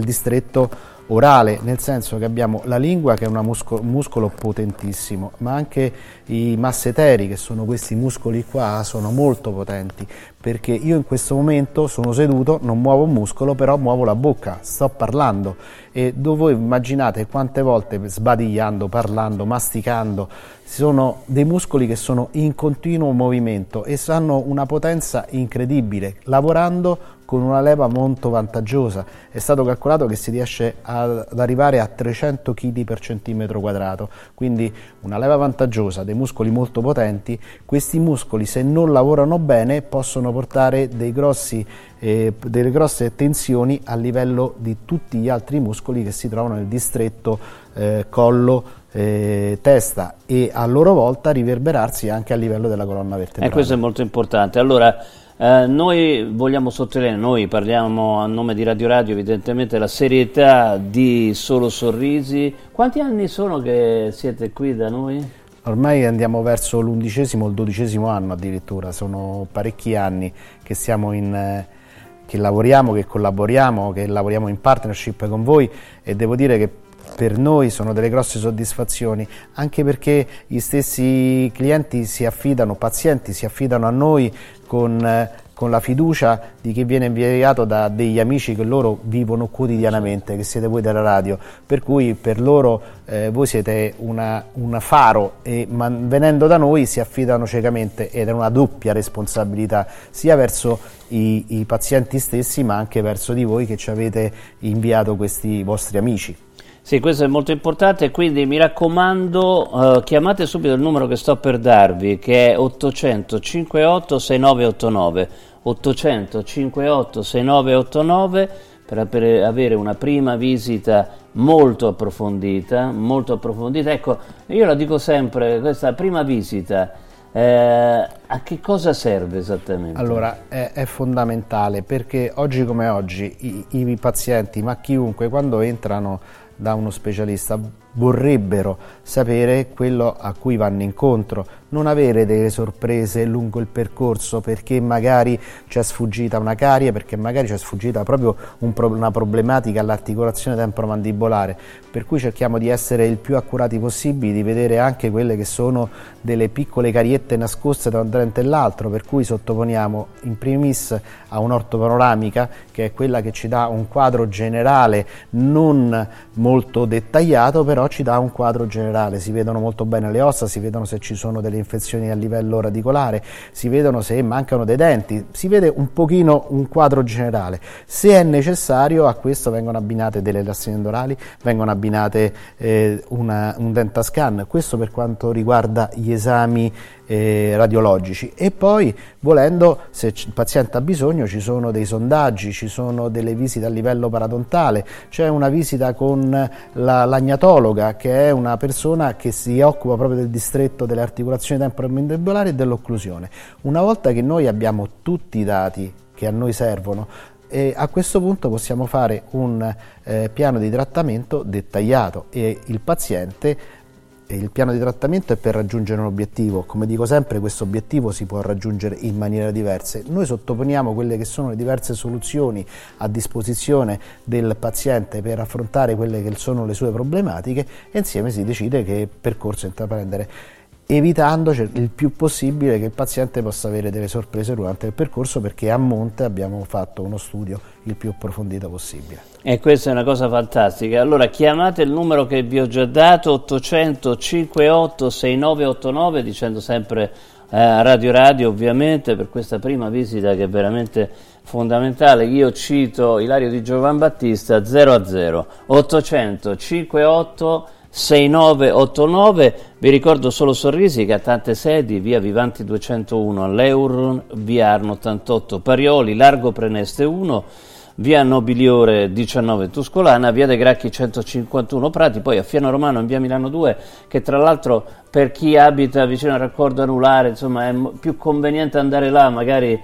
distretto orale, nel senso che abbiamo la lingua, che è un muscolo potentissimo, ma anche i masseteri, che sono questi muscoli qua, sono molto potenti, perché io in questo momento sono seduto, non muovo un muscolo, però muovo la bocca, sto parlando, e voi immaginate quante volte sbadigliando, parlando, masticando, sono dei muscoli che sono in continuo movimento e hanno una potenza incredibile, lavorando con una leva molto vantaggiosa. È stato calcolato che si riesce ad arrivare a 300 kg per centimetro quadrato, quindi una leva vantaggiosa, dei muscoli molto potenti. Questi muscoli, se non lavorano bene, possono portare delle grosse tensioni a livello di tutti gli altri muscoli che si trovano nel distretto collo, testa, e a loro volta riverberarsi anche a livello della colonna vertebrale. E questo è molto importante. Allora, noi vogliamo sottolineare, noi parliamo a nome di Radio Radio, evidentemente, la serietà di Solo Sorrisi. Quanti anni sono che siete qui da noi? Ormai andiamo verso l'11º o il 12º anno addirittura, sono parecchi anni che siamo che lavoriamo, che collaboriamo, che lavoriamo in partnership con voi, e devo dire che per noi sono delle grosse soddisfazioni, anche perché gli stessi clienti si affidano, pazienti si affidano a noi con la fiducia di chi viene inviato da degli amici che loro vivono quotidianamente, che siete voi della radio, per cui per loro voi siete un faro, e venendo da noi si affidano ciecamente, ed è una doppia responsabilità, sia verso i pazienti stessi, ma anche verso di voi che ci avete inviato questi vostri amici. Sì, questo è molto importante, quindi mi raccomando, chiamate subito il numero che sto per darvi, che è 800 58 6989, 800 58 6989, per avere una prima visita molto approfondita. Ecco, io la dico sempre, questa prima visita, a che cosa serve esattamente? Allora, è fondamentale, perché oggi come oggi i pazienti, ma chiunque, quando entrano da uno specialista vorrebbero sapere quello a cui vanno incontro, non avere delle sorprese lungo il percorso, perché magari c'è sfuggita una carie, perché magari c'è sfuggita proprio una problematica all'articolazione temporomandibolare, per cui cerchiamo di essere il più accurati possibili, di vedere anche quelle che sono delle piccole cariette nascoste da un dente e l'altro, per cui sottoponiamo in primis a un'ortopanoramica, che è quella che ci dà un quadro generale non molto dettagliato, però ci dà un quadro generale, si vedono molto bene le ossa, si vedono se ci sono delle infezioni a livello radicolare, si vedono se mancano dei denti, si vede un pochino un quadro generale. Se è necessario, a questo vengono abbinate delle elastine endorali, vengono abbinate un dentascan, questo per quanto riguarda gli esami radiologici, e poi volendo, se il paziente ha bisogno, ci sono dei sondaggi, ci sono delle visite a livello paradontale, c'è una visita con la lagnatologa, che è una persona che si occupa proprio del distretto dell'articolazione temporomandibolare e dell'occlusione. Una volta che noi abbiamo tutti i dati che a noi servono, a questo punto possiamo fare un piano di trattamento dettagliato, e il paziente, il piano di trattamento è per raggiungere un obiettivo. Come dico sempre, questo obiettivo si può raggiungere in maniera diversa. Noi sottoponiamo quelle che sono le diverse soluzioni a disposizione del paziente per affrontare quelle che sono le sue problematiche, e insieme si decide che percorso intraprendere, evitando il più possibile che il paziente possa avere delle sorprese durante il percorso, perché a monte abbiamo fatto uno studio il più approfondito possibile. E questa è una cosa fantastica. Allora chiamate il numero che vi ho già dato, 800 58 6989, dicendo sempre Radio Radio, ovviamente, per questa prima visita che è veramente fondamentale. Io cito Ilario di Giovan Battista, 0-0, 800 58 6989, vi ricordo Solo Sorrisi che ha tante sedi, via Vivanti 201 all'Euron, via Arno 88 Parioli, largo Preneste 1, via Nobiliore 19 Tuscolana, via De Gracchi 151 Prati, poi a Fiano Romano in via Milano 2, che tra l'altro per chi abita vicino al raccordo anulare, insomma, è più conveniente andare là magari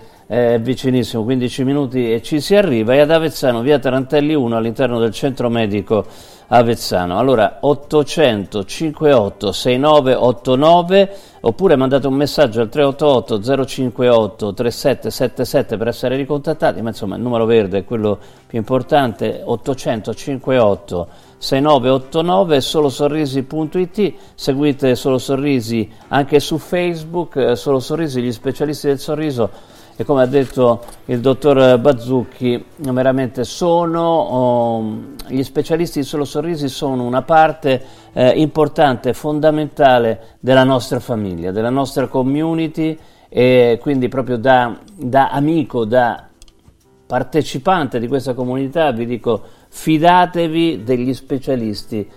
vicinissimo, 15 minuti e ci si arriva, e ad Avezzano via Tarantelli 1 all'interno del centro medico Avezzano. Allora 800 58 6989 oppure mandate un messaggio al 388 058 3777 per essere ricontattati, ma insomma il numero verde è quello più importante, 800 58 6989, solosorrisi.it, seguite Solo Sorrisi anche su Facebook, Solo Sorrisi, gli specialisti del sorriso. E come ha detto il dottor Bazzucchi, veramente sono gli specialisti di Solo Sorrisi, sono una parte importante, fondamentale della nostra famiglia, della nostra community, e quindi proprio da amico, da partecipante di questa comunità vi dico: fidatevi degli specialisti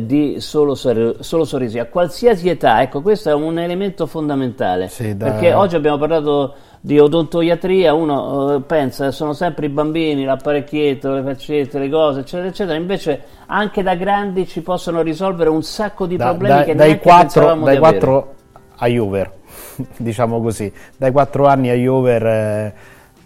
di Solo Sorrisi a qualsiasi età. Ecco, questo è un elemento fondamentale, sì, perché oggi abbiamo parlato di odontoiatria, uno pensa sono sempre i bambini, l'apparecchietto, le faccette, le cose eccetera eccetera, invece anche da grandi ci possono risolvere un sacco di problemi che dai neanche pensavamo di avere. Dai 4 agli over diciamo così, dai 4 anni agli over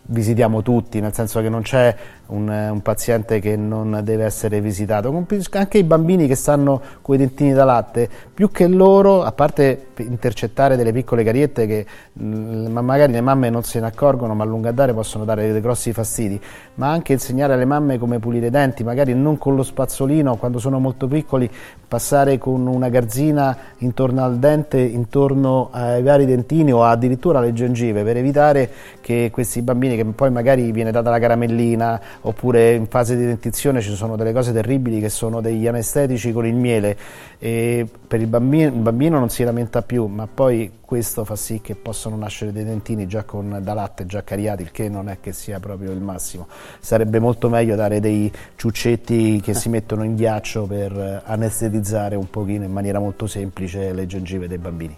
visitiamo tutti, nel senso che non c'è un paziente che non deve essere visitato, anche i bambini che stanno con i dentini da latte, più che loro, a parte intercettare delle piccole cariette che magari le mamme non se ne accorgono, ma a lungo andare possono dare dei grossi fastidi, ma anche insegnare alle mamme come pulire i denti, magari non con lo spazzolino, quando sono molto piccoli passare con una garzina intorno al dente, intorno ai vari dentini o addirittura alle gengive, per evitare che questi bambini, che poi magari viene data la caramellina oppure in fase di dentizione ci sono delle cose terribili che sono degli anestetici con il miele, e per il bambino non si lamenta più, ma poi questo fa sì che possono nascere dei dentini già da latte, già cariati, il che non è che sia proprio il massimo. Sarebbe molto meglio dare dei ciuccetti che si mettono in ghiaccio per anestetizzare un pochino in maniera molto semplice le gengive dei bambini.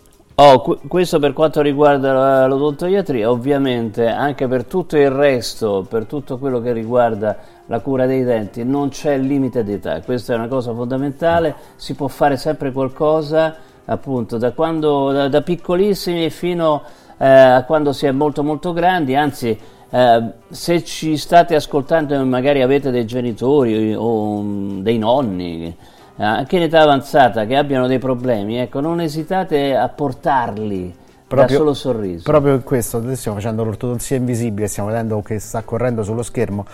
Questo per quanto riguarda l'odontoiatria. Ovviamente anche per tutto il resto, per tutto quello che riguarda la cura dei denti, non c'è limite d'età, questa è una cosa fondamentale, si può fare sempre qualcosa, appunto da piccolissimi fino a quando si è molto molto grandi. Anzi, se ci state ascoltando e magari avete dei genitori o dei nonni anche in età avanzata che abbiano dei problemi, ecco, non esitate a portarli proprio, da Solo Sorrisi. Proprio in questo, adesso stiamo facendo l'ortodonzia invisibile, stiamo vedendo che sta correndo sullo schermo,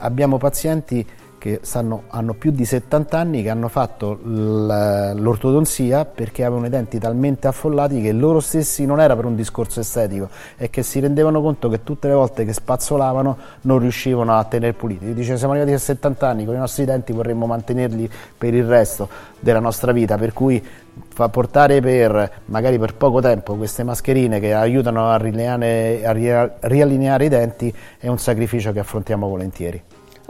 abbiamo pazienti che hanno più di 70 anni che hanno fatto l'ortodonzia perché avevano i denti talmente affollati che loro stessi, non era per un discorso estetico, è che si rendevano conto che tutte le volte che spazzolavano non riuscivano a tenere puliti. Dice, siamo arrivati a 70 anni, con i nostri denti vorremmo mantenerli per il resto della nostra vita, per cui fa portare magari per poco tempo queste mascherine che aiutano a riallineare i denti è un sacrificio che affrontiamo volentieri.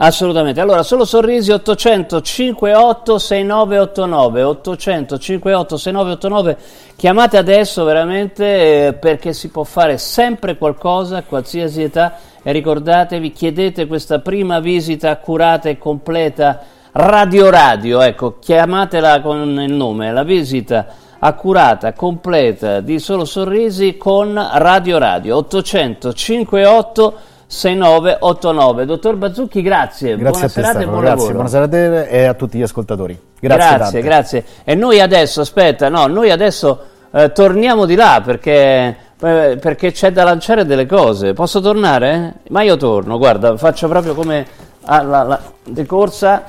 Assolutamente. Allora, Solo Sorrisi, 800 58 6989, 800 58 6989, chiamate adesso veramente, perché si può fare sempre qualcosa a qualsiasi età, e ricordatevi, chiedete questa prima visita accurata e completa Radio Radio, ecco, chiamatela con il nome, la visita accurata, completa di Solo Sorrisi con Radio Radio, 800 58 6989. Dottor Bazzucchi, grazie buona serata e buon lavoro. Buonasera a te e a tutti gli ascoltatori. Grazie. E noi adesso, torniamo di là perché c'è da lanciare delle cose. Posso tornare? Ma io torno, guarda, faccio proprio come alla decorsa.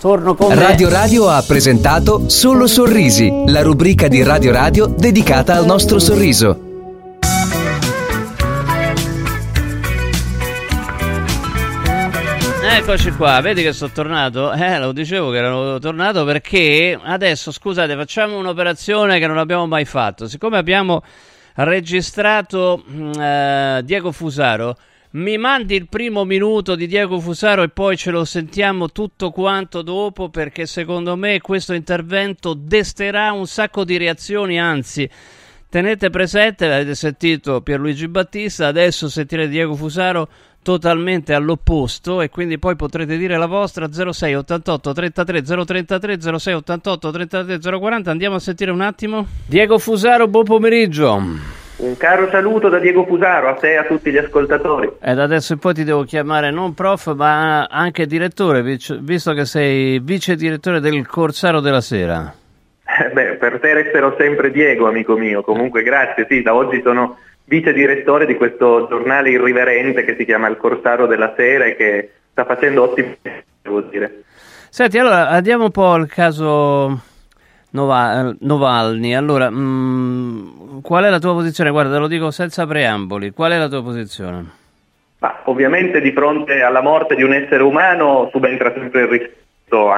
Torno con Radio Radio ha presentato Solo Sorrisi, la rubrica di Radio Radio dedicata al nostro sorriso. Eccoci qua, vedi che sono tornato? Lo dicevo che ero tornato perché adesso, scusate, facciamo un'operazione che non abbiamo mai fatto. Siccome abbiamo registrato Diego Fusaro, mi mandi il primo minuto di Diego Fusaro e poi ce lo sentiamo tutto quanto dopo, perché secondo me questo intervento desterà un sacco di reazioni, anzi... Tenete presente, avete sentito Pierluigi Battista, adesso sentire Diego Fusaro totalmente all'opposto, e quindi poi potrete dire la vostra. 06 88 33 033 06 88 33 040. Andiamo a sentire un attimo Diego Fusaro, buon pomeriggio. Un caro saluto da Diego Fusaro a te e a tutti gli ascoltatori. Ed adesso poi ti devo chiamare non prof ma anche direttore, visto che sei vice direttore del Corsaro della Sera. Beh, per te resterò sempre Diego, amico mio. Comunque grazie, sì, da oggi sono vice direttore di questo giornale irriverente che si chiama Il Corsaro della Sera e che sta facendo ottimi, devo dire. Senti, allora andiamo un po' al caso Navalny. Allora, qual è la tua posizione? Guarda, te lo dico senza preamboli, qual è la tua posizione? Ma, ovviamente di fronte alla morte di un essere umano subentra sempre il rispetto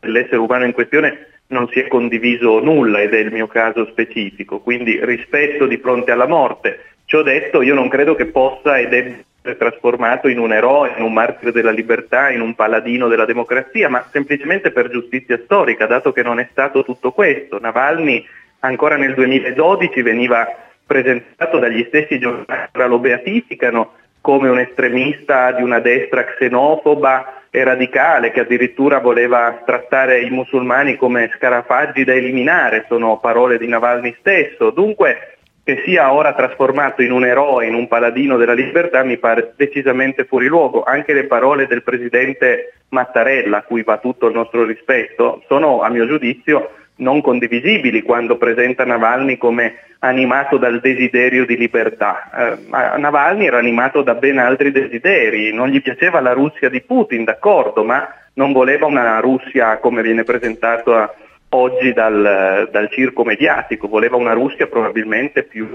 dell'essere umano in questione, non si è condiviso nulla ed è il mio caso specifico, quindi rispetto di fronte alla morte. Ciò detto, io non credo che possa ed debba essere trasformato in un eroe, in un martire della libertà, in un paladino della democrazia, ma semplicemente per giustizia storica, dato che non è stato tutto questo. Navalny ancora nel 2012 veniva presentato dagli stessi giornali che lo beatificano come un estremista di una destra xenofoba e radicale, che addirittura voleva trattare i musulmani come scarafaggi da eliminare, sono parole di Navalny stesso. Dunque, che sia ora trasformato in un eroe, in un paladino della libertà, mi pare decisamente fuori luogo. Anche le parole del presidente Mattarella, a cui va tutto il nostro rispetto, sono a mio giudizio non condivisibili quando presenta Navalny come animato dal desiderio di libertà. Navalny era animato da ben altri desideri, non gli piaceva la Russia di Putin, d'accordo, ma non voleva una Russia come viene presentata oggi dal circo mediatico, voleva una Russia probabilmente più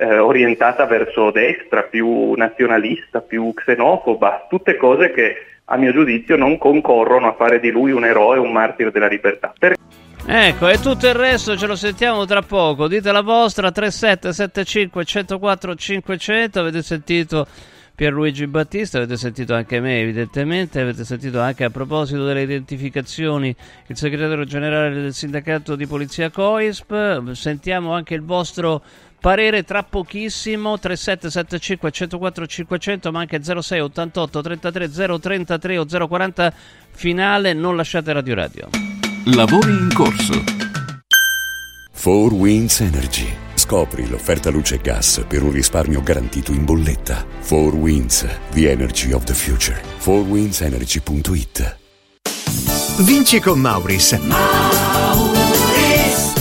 orientata verso destra, più nazionalista, più xenofoba, tutte cose che a mio giudizio non concorrono a fare di lui un eroe, un martire della libertà. Ecco, e tutto il resto ce lo sentiamo tra poco. Dite la vostra, 3775 104 500. Avete sentito Pierluigi Battista, avete sentito anche me evidentemente, avete sentito anche a proposito delle identificazioni il segretario generale del sindacato di polizia COISP. Sentiamo anche il vostro parere tra pochissimo, 3775 104 500 ma anche 06 88 33 033 o 040 finale. Non lasciate Radio Radio. Lavori in corso. Four Winds Energy. Scopri l'offerta luce e gas per un risparmio garantito in bolletta. Four Winds, the energy of the future. fourwindsenergy.it. Vinci con Mauris.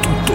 Tutto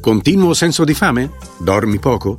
Continuo senso di fame? Dormi poco?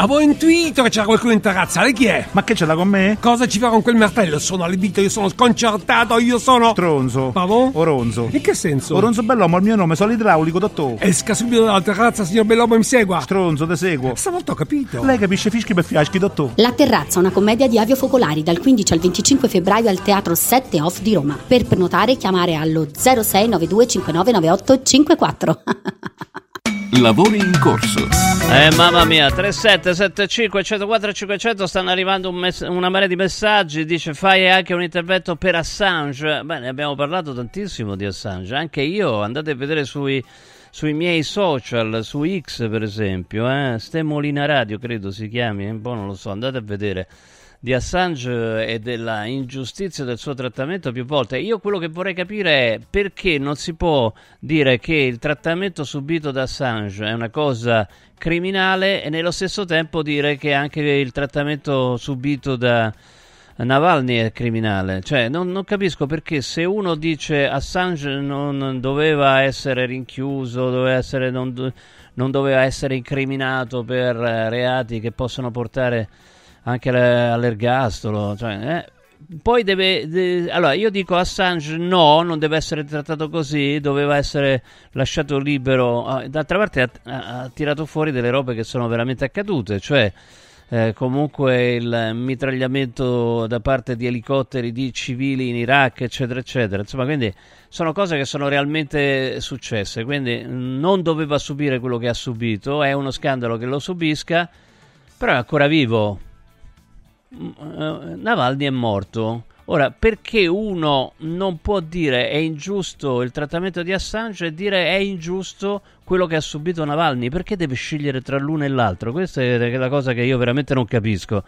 Avevo intuito che c'era qualcuno in terrazza, lei chi è? Ma che ce l'ha con me? Cosa ci fa con quel martello? Sono allibito, io sono sconcertato, io sono... Tronzo. Pavo? Oronzo. In che senso? Oronzo Bellomo, il mio nome, sono l'idraulico, dottore. Esca subito dalla terrazza, signor Bellomo, mi segua. Stronzo, te seguo. Stavolta ho capito. Lei capisce fischi per fiaschi, dottore. La terrazza, una commedia di Avio Focolari, dal 15 al 25 febbraio al Teatro 7 Off di Roma. Per prenotare, chiamare allo 0692599854. Lavori in corso. Mamma mia, 3775 104 500 stanno arrivando una marea di messaggi. Dice: fai anche un intervento per Assange. Beh, ne abbiamo parlato tantissimo di Assange. Anche io, andate a vedere sui miei social, su X per esempio, Stemolina Radio credo si chiami, boh, non lo so, andate a vedere, di Assange e della ingiustizia del suo trattamento più volte. Io quello che vorrei capire è perché non si può dire che il trattamento subito da Assange è una cosa criminale e nello stesso tempo dire che anche il trattamento subito da Navalny è criminale. Cioè non capisco perché, se uno dice Assange non doveva essere rinchiuso, non doveva essere incriminato per reati che possono portare anche all'ergastolo, cioè, poi allora io dico Assange no, non deve essere trattato così, doveva essere lasciato libero. D'altra parte ha tirato fuori delle robe che sono veramente accadute, cioè comunque il mitragliamento da parte di elicotteri di civili in Iraq, eccetera eccetera, insomma, quindi sono cose che sono realmente successe, quindi non doveva subire quello che ha subito. È uno scandalo che lo subisca, però è ancora vivo. Navalny è morto. Ora, perché uno non può dire è ingiusto il trattamento di Assange e dire è ingiusto quello che ha subito Navalny? Perché deve scegliere tra l'uno e l'altro? Questa è la cosa che io veramente non capisco.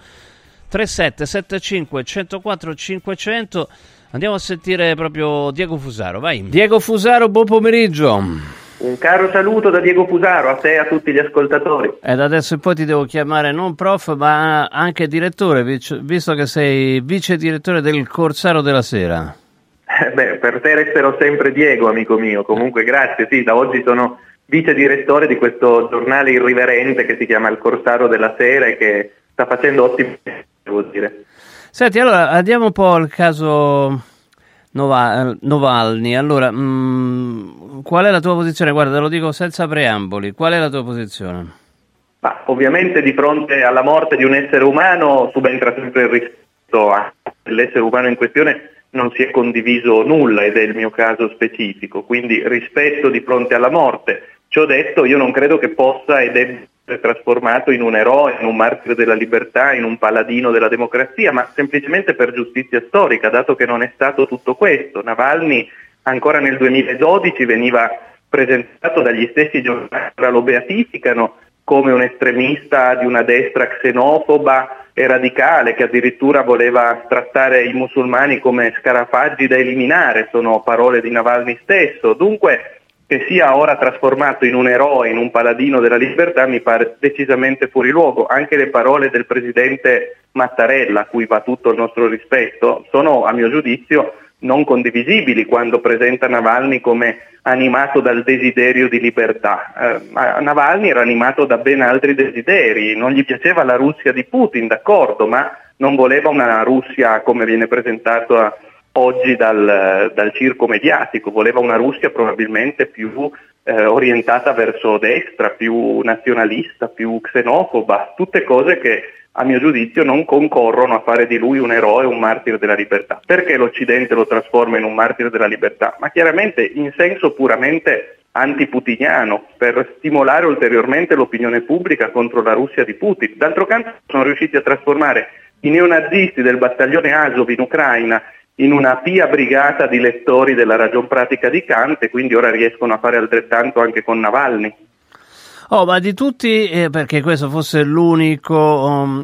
3775 104 500. Andiamo a sentire proprio Diego Fusaro, vai. Diego Fusaro, buon pomeriggio. Un caro saluto da Diego Fusaro a te e a tutti gli ascoltatori. E da adesso in poi ti devo chiamare non prof ma anche direttore, visto che sei vice direttore del Corsaro della Sera. Beh, per te resterò sempre Diego, amico mio. Comunque grazie, sì, da oggi sono vice direttore di questo giornale irriverente che si chiama Il Corsaro della Sera e che sta facendo ottimi, devo dire. Senti, allora andiamo un po' al caso Navalny. Allora, qual è la tua posizione? Guarda, te lo dico senza preamboli, qual è la tua posizione? Ma ovviamente di fronte alla morte di un essere umano subentra sempre il rispetto dell'essere umano in questione, non si è condiviso nulla ed è il mio caso specifico, quindi rispetto di fronte alla morte. Ciò detto, io non credo che possa ed debba essere trasformato in un eroe, in un martire della libertà, in un paladino della democrazia, ma semplicemente per giustizia storica, dato che non è stato tutto questo. Navalny ancora nel 2012 veniva presentato dagli stessi giornali, lo beatificano come un estremista di una destra xenofoba e radicale che addirittura voleva trattare i musulmani come scarafaggi da eliminare, sono parole di Navalny stesso. Dunque, che sia ora trasformato in un eroe, in un paladino della libertà, mi pare decisamente fuori luogo. Anche le parole del presidente Mattarella, a cui va tutto il nostro rispetto, sono a mio giudizio non condivisibili quando presenta Navalny come animato dal desiderio di libertà. Navalny era animato da ben altri desideri, non gli piaceva la Russia di Putin, d'accordo, ma non voleva una Russia come viene presentata oggi dal circo mediatico, voleva una Russia probabilmente più orientata verso destra, più nazionalista, più xenofoba, tutte cose che a mio giudizio non concorrono a fare di lui un eroe, un martire della libertà. Perché l'Occidente lo trasforma in un martire della libertà? Ma chiaramente in senso puramente antiputiniano, per stimolare ulteriormente l'opinione pubblica contro la Russia di Putin. D'altro canto sono riusciti a trasformare i neonazisti del battaglione Azov in Ucraina in una pia brigata di lettori della ragion pratica di Kant, e quindi ora riescono a fare altrettanto anche con Navalny. Oh, ma di tutti, perché questo fosse l'unico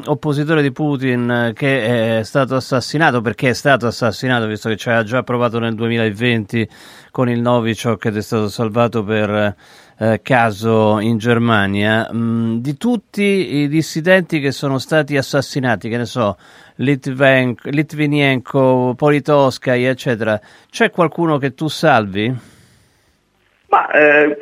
oppositore di Putin che è stato assassinato, perché è stato assassinato, visto che ci ha già provato nel 2020 con il Novichok ed è stato salvato per caso in Germania, di tutti i dissidenti che sono stati assassinati, che ne so, Litvinenko, Politkovskaja, eccetera, c'è qualcuno che tu salvi? Ma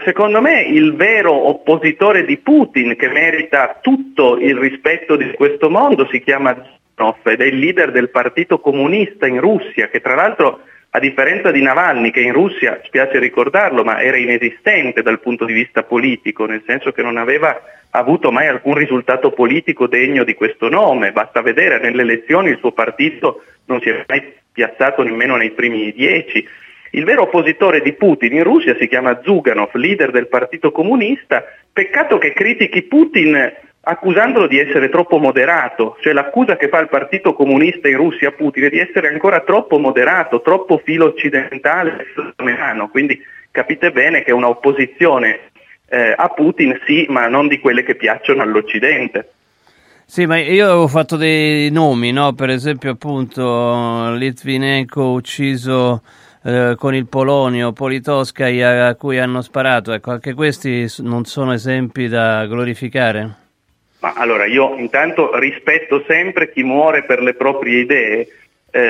secondo me il vero oppositore di Putin, che merita tutto il rispetto di questo mondo, si chiama Zinov ed è il leader del Partito Comunista in Russia, che tra l'altro, a differenza di Navalny, che in Russia, spiace ricordarlo, ma era inesistente dal punto di vista politico, nel senso che non aveva avuto mai alcun risultato politico degno di questo nome. Basta vedere, nelle elezioni il suo partito non si è mai piazzato nemmeno nei primi 10. Il vero oppositore di Putin in Russia si chiama Zyuganov, leader del Partito Comunista. Peccato che critichi Putin accusandolo di essere troppo moderato, cioè l'accusa che fa il Partito Comunista in Russia a Putin è di essere ancora troppo moderato, troppo filo occidentale, quindi capite bene che è una opposizione a Putin, sì, ma non di quelle che piacciono all'Occidente. Sì, ma io avevo fatto dei nomi, no? Per esempio, appunto, Litvinenko ucciso con il Polonio, Politkovskaja a cui hanno sparato, ecco, anche questi non sono esempi da glorificare? Ma allora, io intanto rispetto sempre chi muore per le proprie idee,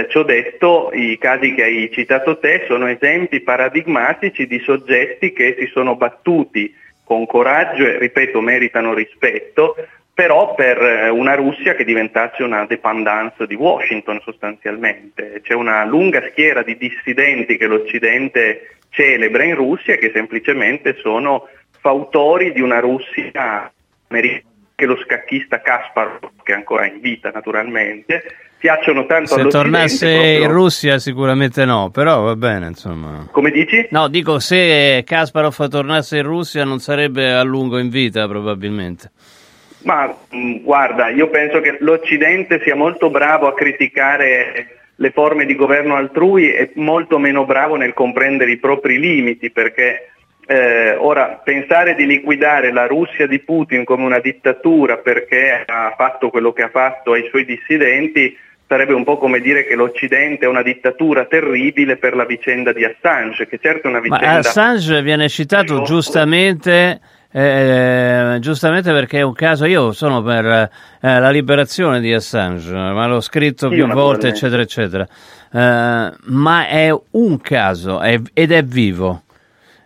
ciò detto, i casi che hai citato te sono esempi paradigmatici di soggetti che si sono battuti con coraggio e, ripeto, meritano rispetto, però per una Russia che diventasse una dépendance di Washington sostanzialmente. C'è una lunga schiera di dissidenti che l'Occidente celebra in Russia, che semplicemente sono fautori di una Russia americana, che lo scacchista Kasparov, che è ancora in vita naturalmente, piacciono tanto all'Occidente. Se tornasse proprio in Russia sicuramente no, però va bene, insomma. Come dici? No, dico, se Kasparov tornasse in Russia non sarebbe a lungo in vita probabilmente. Ma guarda, io penso che l'Occidente sia molto bravo a criticare le forme di governo altrui e molto meno bravo nel comprendere i propri limiti, perché ora pensare di liquidare la Russia di Putin come una dittatura perché ha fatto quello che ha fatto ai suoi dissidenti sarebbe un po' come dire che l'Occidente è una dittatura terribile per la vicenda di Assange, che certo è una vicenda... Ma Assange viene citato giustamente perché è un caso. Io sono per la liberazione di Assange, ma l'ho scritto più volte, eccetera eccetera, ma è un caso ed è vivo.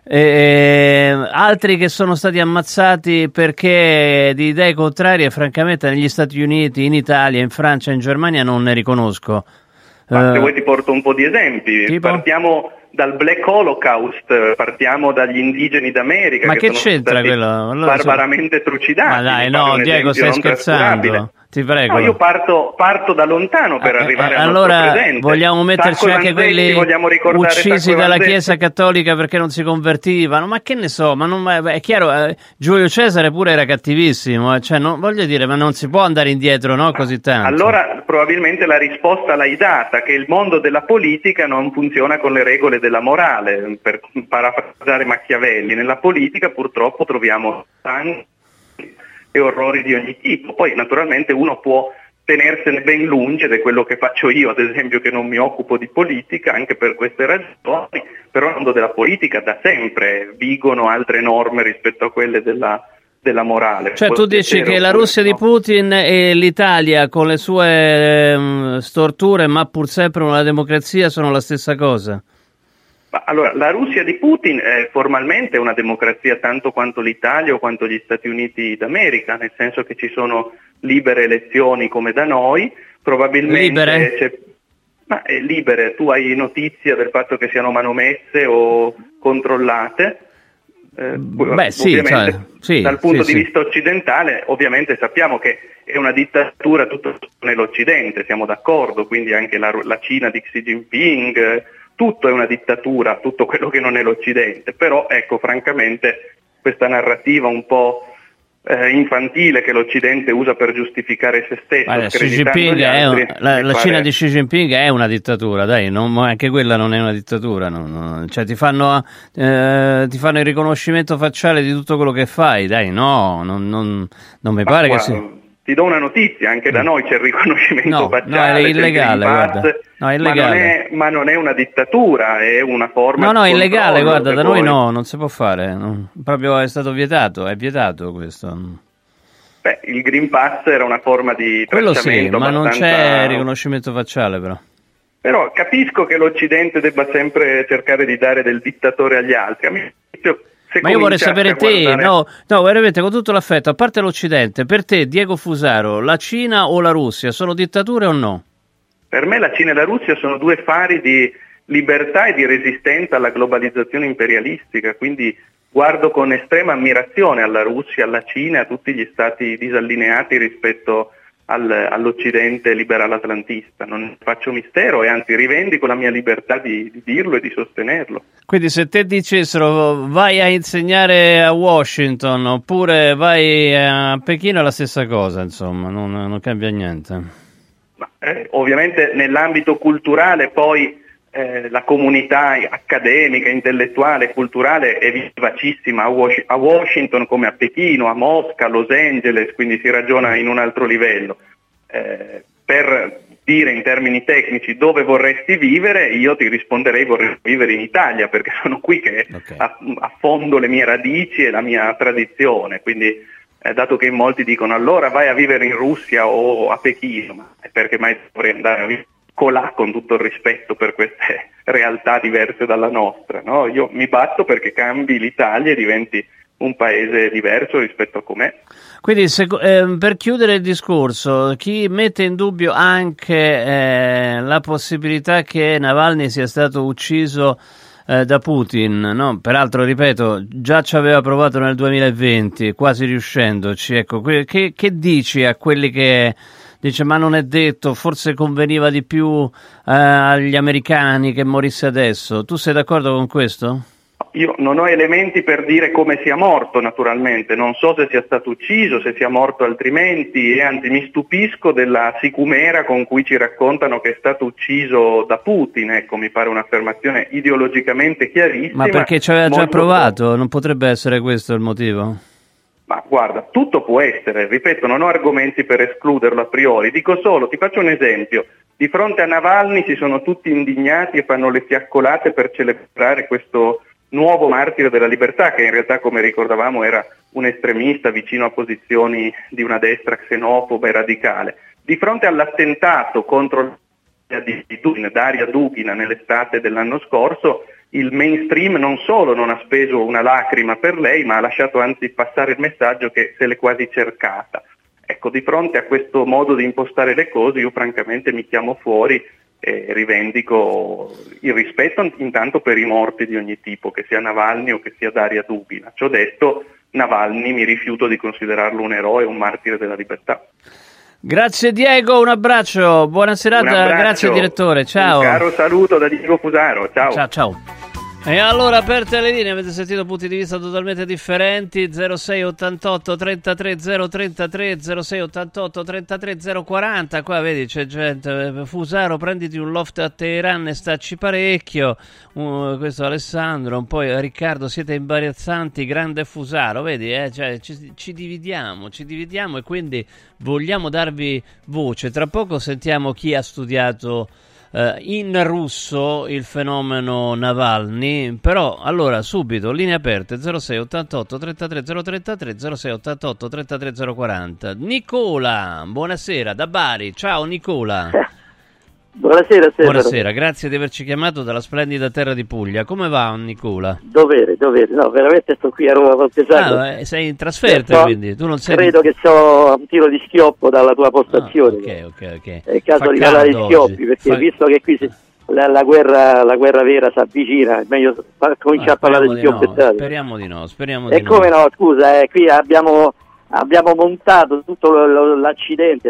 Altri che sono stati ammazzati perché di idee contrarie, francamente, negli Stati Uniti, in Italia, in Francia, in Germania non ne riconosco. Se vuoi ti porto un po' di esempi, tipo? Partiamo dal Black Holocaust, partiamo dagli indigeni d'America. Ma che c'entra quello? Barbaramente trucidati. Ma dai, no, Diego, stai scherzando. Ti prego. No, io parto da lontano per arrivare al nostro presente. Vogliamo metterci Sacco anche Lanzetti, quelli uccisi dalla Chiesa Cattolica perché non si convertivano, ma che ne so, è chiaro, Giulio Cesare pure era cattivissimo, cioè non, voglio dire, ma non si può andare indietro, no, così tanto. Allora probabilmente la risposta l'hai data, che il mondo della politica non funziona con le regole della morale, per parafrasare Machiavelli. Nella politica purtroppo troviamo sangue e orrori di ogni tipo, poi naturalmente uno può tenersene ben lungi, ed è quello che faccio io ad esempio, che non mi occupo di politica anche per queste ragioni, però nel mondo della politica da sempre vigono altre norme rispetto a quelle della morale. Cioè tu dici che la Russia di Putin e l'Italia con le sue storture, ma pur sempre una democrazia, sono la stessa cosa? Allora, la Russia di Putin è formalmente una democrazia tanto quanto l'Italia o quanto gli Stati Uniti d'America, nel senso che ci sono libere elezioni come da noi, probabilmente libere. Ma è libere, tu hai notizia del fatto che siano manomesse o controllate? Beh, sì, cioè, sì, dal punto di vista occidentale ovviamente sappiamo che è una dittatura tutto nell'Occidente, siamo d'accordo, quindi anche la Cina di Xi Jinping, tutto è una dittatura, tutto quello che non è l'Occidente, però ecco, francamente questa narrativa un po' infantile che l'Occidente usa per giustificare se stesso. Vale, la Cina di Xi Jinping è una dittatura, dai, anche quella non è una dittatura, no. Cioè ti fanno il riconoscimento facciale di tutto quello che fai, dai, non mi pare che si... Ti do una notizia, anche da noi c'è il riconoscimento facciale. No, è illegale, guarda. No, è illegale. Ma non è una dittatura, è una forma di... No, è illegale, guarda, da noi no, non si può fare. No. Proprio è stato vietato, è vietato questo. Beh, il Green Pass era una forma di tracciamento. Quello sì, ma non c'è riconoscimento facciale, però. Però capisco che l'Occidente debba sempre cercare di dare del dittatore agli altri. Ma io vorrei sapere te, no, veramente con tutto l'affetto, a parte l'Occidente, per te, Diego Fusaro, la Cina o la Russia sono dittature o no? Per me la Cina e la Russia sono due fari di libertà e di resistenza alla globalizzazione imperialistica, quindi guardo con estrema ammirazione alla Russia, alla Cina, a tutti gli stati disallineati rispetto all'Occidente liberal atlantista. Non faccio mistero e anzi rivendico la mia libertà di dirlo e di sostenerlo. Quindi se te dicessero vai a insegnare a Washington oppure vai a Pechino è la stessa cosa, insomma, non cambia niente. Ovviamente nell'ambito culturale poi la comunità accademica, intellettuale e culturale è vivacissima a Washington come a Pechino, a Mosca, a Los Angeles, quindi si ragiona in un altro livello. Per dire in termini tecnici dove vorresti vivere, io ti risponderei vorrei vivere in Italia, perché sono qui che affondo le mie radici e la mia tradizione, quindi dato che molti dicono allora vai a vivere in Russia o a Pechino, ma perché mai dovrei andare a vivere colà, con tutto il rispetto per queste realtà diverse dalla nostra, no? Io mi batto perché cambi l'Italia e diventi un paese diverso rispetto a com'è. Quindi per chiudere il discorso, chi mette in dubbio anche la possibilità che Navalny sia stato ucciso da Putin, no? Peraltro ripeto, già ci aveva provato nel 2020, quasi riuscendoci, ecco, che dici a quelli che... Dice, ma non è detto, forse conveniva di più agli americani che morisse adesso. Tu sei d'accordo con questo? Io non ho elementi per dire come sia morto, naturalmente. Non so se sia stato ucciso, se sia morto altrimenti, e anzi mi stupisco della sicumera con cui ci raccontano che è stato ucciso da Putin. Ecco, mi pare un'affermazione ideologicamente chiarissima. Ma perché ci aveva già provato? Non potrebbe essere questo il motivo? Ma guarda, tutto può essere, ripeto, non ho argomenti per escluderlo a priori, dico solo, ti faccio un esempio, di fronte a Navalny si sono tutti indignati e fanno le fiaccolate per celebrare questo nuovo martire della libertà, che in realtà, come ricordavamo, era un estremista vicino a posizioni di una destra xenofoba e radicale. Di fronte all'attentato contro Daria Dugina nell'estate dell'anno scorso, il mainstream non solo non ha speso una lacrima per lei, ma ha lasciato anzi passare il messaggio che se l'è quasi cercata. Ecco, di fronte a questo modo di impostare le cose, io francamente mi chiamo fuori e rivendico il rispetto intanto per i morti di ogni tipo, che sia Navalny o che sia Daria Dugina. Ciò detto, Navalny mi rifiuto di considerarlo un eroe, un martire della libertà. Grazie Diego, un abbraccio, buona serata, abbraccio, grazie direttore, ciao. Un caro saluto da Diego Fusaro, ciao. Ciao, ciao. E allora, aperte le linee, avete sentito punti di vista totalmente differenti, 06 88 33 033, 06 88 33 040, qua vedi c'è gente, Fusaro prenditi un loft a Teheran e stacci parecchio, questo Alessandro, poi Riccardo siete imbarazzanti, grande Fusaro, vedi, cioè, ci dividiamo e quindi vogliamo darvi voce, tra poco sentiamo chi ha studiato in russo il fenomeno Navalny, però allora subito linee aperte 06 88 33 033, 06 88 33 040. Nicola, buonasera da Bari, ciao Nicola. Buonasera, buonasera, grazie di averci chiamato dalla splendida terra di Puglia. Come va Nicola? Dovere, no, veramente sto qui a Roma volteggiando. Sei in trasferta, quindi tu non sei... Credo che so a un tiro di schioppo dalla tua postazione. Ok. È il caso di parlare di schioppi oggi. Perché visto che qui la guerra vera si avvicina, è meglio cominciare a parlare di schioppi. No, speriamo di no. E come no, scusa, qui abbiamo montato tutto l'Occidente,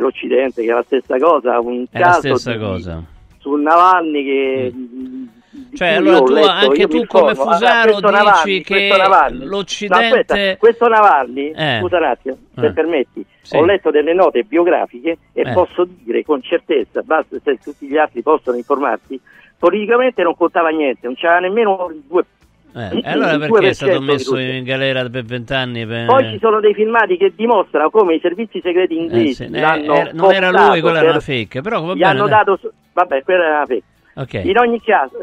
che è la stessa cosa, un caso sul Navalny che... Cioè, allora tu come Fusaro dici che l'Occidente... No, aspetta, questo Navalny, scusa un attimo, se permetti, sì. Ho letto delle note biografiche e posso dire con certezza, basta se tutti gli altri possono informarsi, politicamente non contava niente, non c'era nemmeno il 2%. Allora perché è stato messo in galera per 20 anni? Poi ci sono dei filmati che dimostrano come i servizi segreti inglesi non era lui, quella era una fake, però va bene, hanno dato quella era una fake, okay. In ogni caso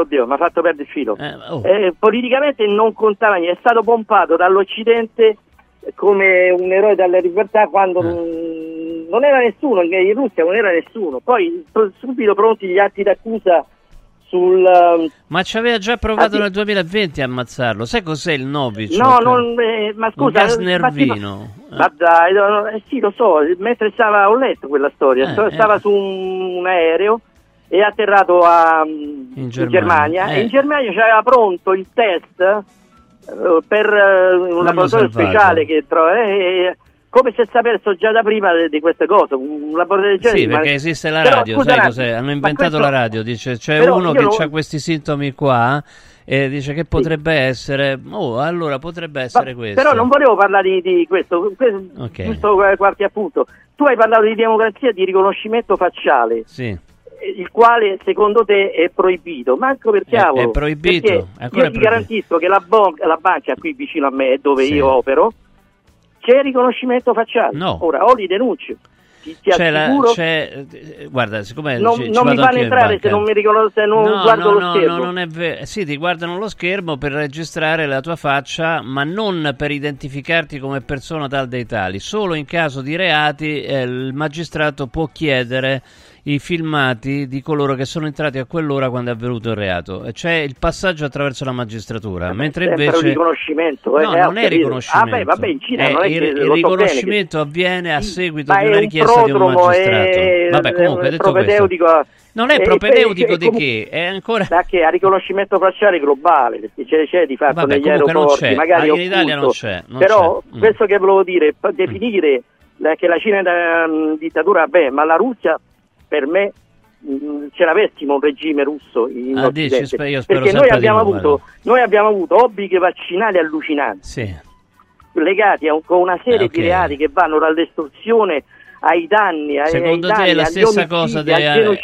oddio, mi ha fatto perdere il filo. Politicamente non contava niente, è stato pompato dall'Occidente come un eroe della libertà quando non era nessuno, in Russia non era nessuno. Poi subito pronti gli atti d'accusa. Ma ci aveva già provato nel 2020 a ammazzarlo, sai cos'è il Novichok? No, ma scusa, un gas nervino. Ma dai, sì, lo so, mentre stava, ho letto quella storia, stava su un aereo e è atterrato in Germania. E in Germania c'era pronto il test per un laboratorio speciale che trova... Come se sapesse già da prima di queste cose, sì, perché esiste la radio, però, sai cos'è? Hanno inventato la radio, dice c'è uno che ha questi sintomi qua e dice che potrebbe essere, allora potrebbe essere questo. Però non volevo parlare di questo okay. Giusto qualche appunto. Tu hai parlato di democrazia, di riconoscimento facciale. Sì. Il quale secondo te è proibito, manco per cavolo. È proibito. Io è ti proibito. Garantisco che la banca qui vicino a me, dove io opero, c'è riconoscimento facciale, ora o li denuncio, guarda, siccome non mi fanno entrare se non mi riconoscono, guardo lo schermo. No, non è vero. Sì, ti guardano lo schermo per registrare la tua faccia, ma non per identificarti come persona tal dei tali. Solo in caso di reati il magistrato può chiedere i filmati di coloro che sono entrati a quell'ora quando è avvenuto il reato. C'è il passaggio attraverso la magistratura, mentre invece un riconoscimento, non è riconoscimento. Vabbè, in Cina non è che il riconoscimento avviene a seguito di una richiesta di un magistrato. Comunque detto questo, non è propedeutico di che? È ancora a riconoscimento facciale globale, perché c'è di fatto negli aeroporti, magari in Italia non c'è. Però questo che volevo dire, definire che la Cina è una dittatura, ma la Russia per me ce l'avessimo un regime russo in Occidente, io spero, perché noi abbiamo avuto obblighi vaccinali allucinanti, legati con una serie di reati che vanno dall'estorsione ai danni, secondo te è la stessa cosa di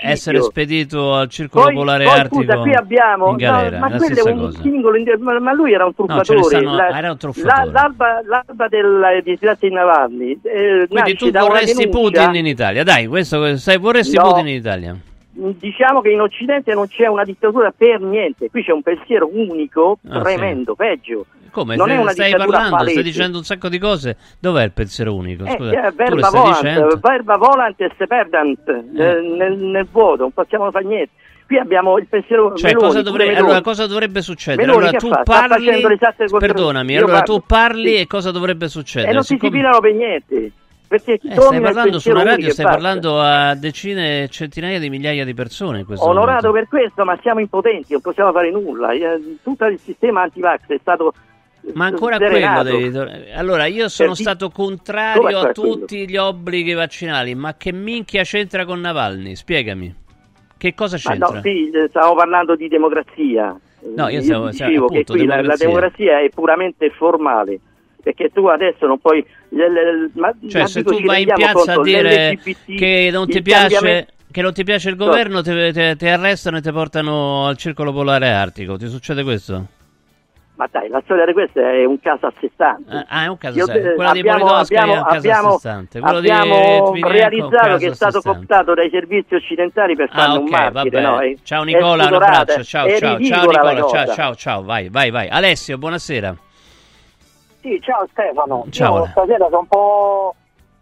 essere spedito al circolo polare artico? Scusa, qui abbiamo in galera, ma quello è un singolo, ma lui era un truffatore, era un truffatore. L'alba dell'identità di Navalny, quindi tu vorresti Putin in Italia, dai, questo sai, vorresti Putin in Italia? Diciamo che in Occidente non c'è una dittatura per niente, qui c'è un pensiero unico tremendo, peggio. Come? Non è una stai parlando, palese. Stai dicendo un sacco di cose. Dov'è il pensiero unico? Scusa, verba volant e se perdant, nel vuoto, non possiamo fare niente. Qui abbiamo il pensiero, cioè, Meloni, cosa dovrebbe succedere? Meloni, allora tu parli, perdonami, tu parli e cosa dovrebbe succedere? E non si filano per niente. Perché stai parlando su una radio, stai parlando a decine, centinaia di migliaia di persone. Onorato per questo, ma siamo impotenti, non possiamo fare nulla. Tutto il sistema anti-vax è stato Ma ancora quello devi... Allora, io sono stato contrario a tutti gli obblighi vaccinali, ma che minchia c'entra con Navalny? Spiegami. Che cosa c'entra? No, sì, stavo parlando di democrazia. No, io dicevo che qui democrazia. La democrazia è puramente formale, perché tu adesso non puoi... ma se tu vai in piazza a dire che non ti piace... Che non ti piace il governo, ti arrestano e ti portano al circolo polare artico. Ti succede questo? Ma dai, la storia di questo è un caso a sé stante. Ah, è un caso a sé stante. Quella di Politkovskaja è un caso a sé stante. Abbiamo realizzato che è stato cooptato dai servizi occidentali per fare un martire. No? Ciao Nicola, un abbraccio. Ciao Nicola, ciao, vai. Alessio, buonasera. Sì, ciao Stefano. Ciao. Stasera sono un po'...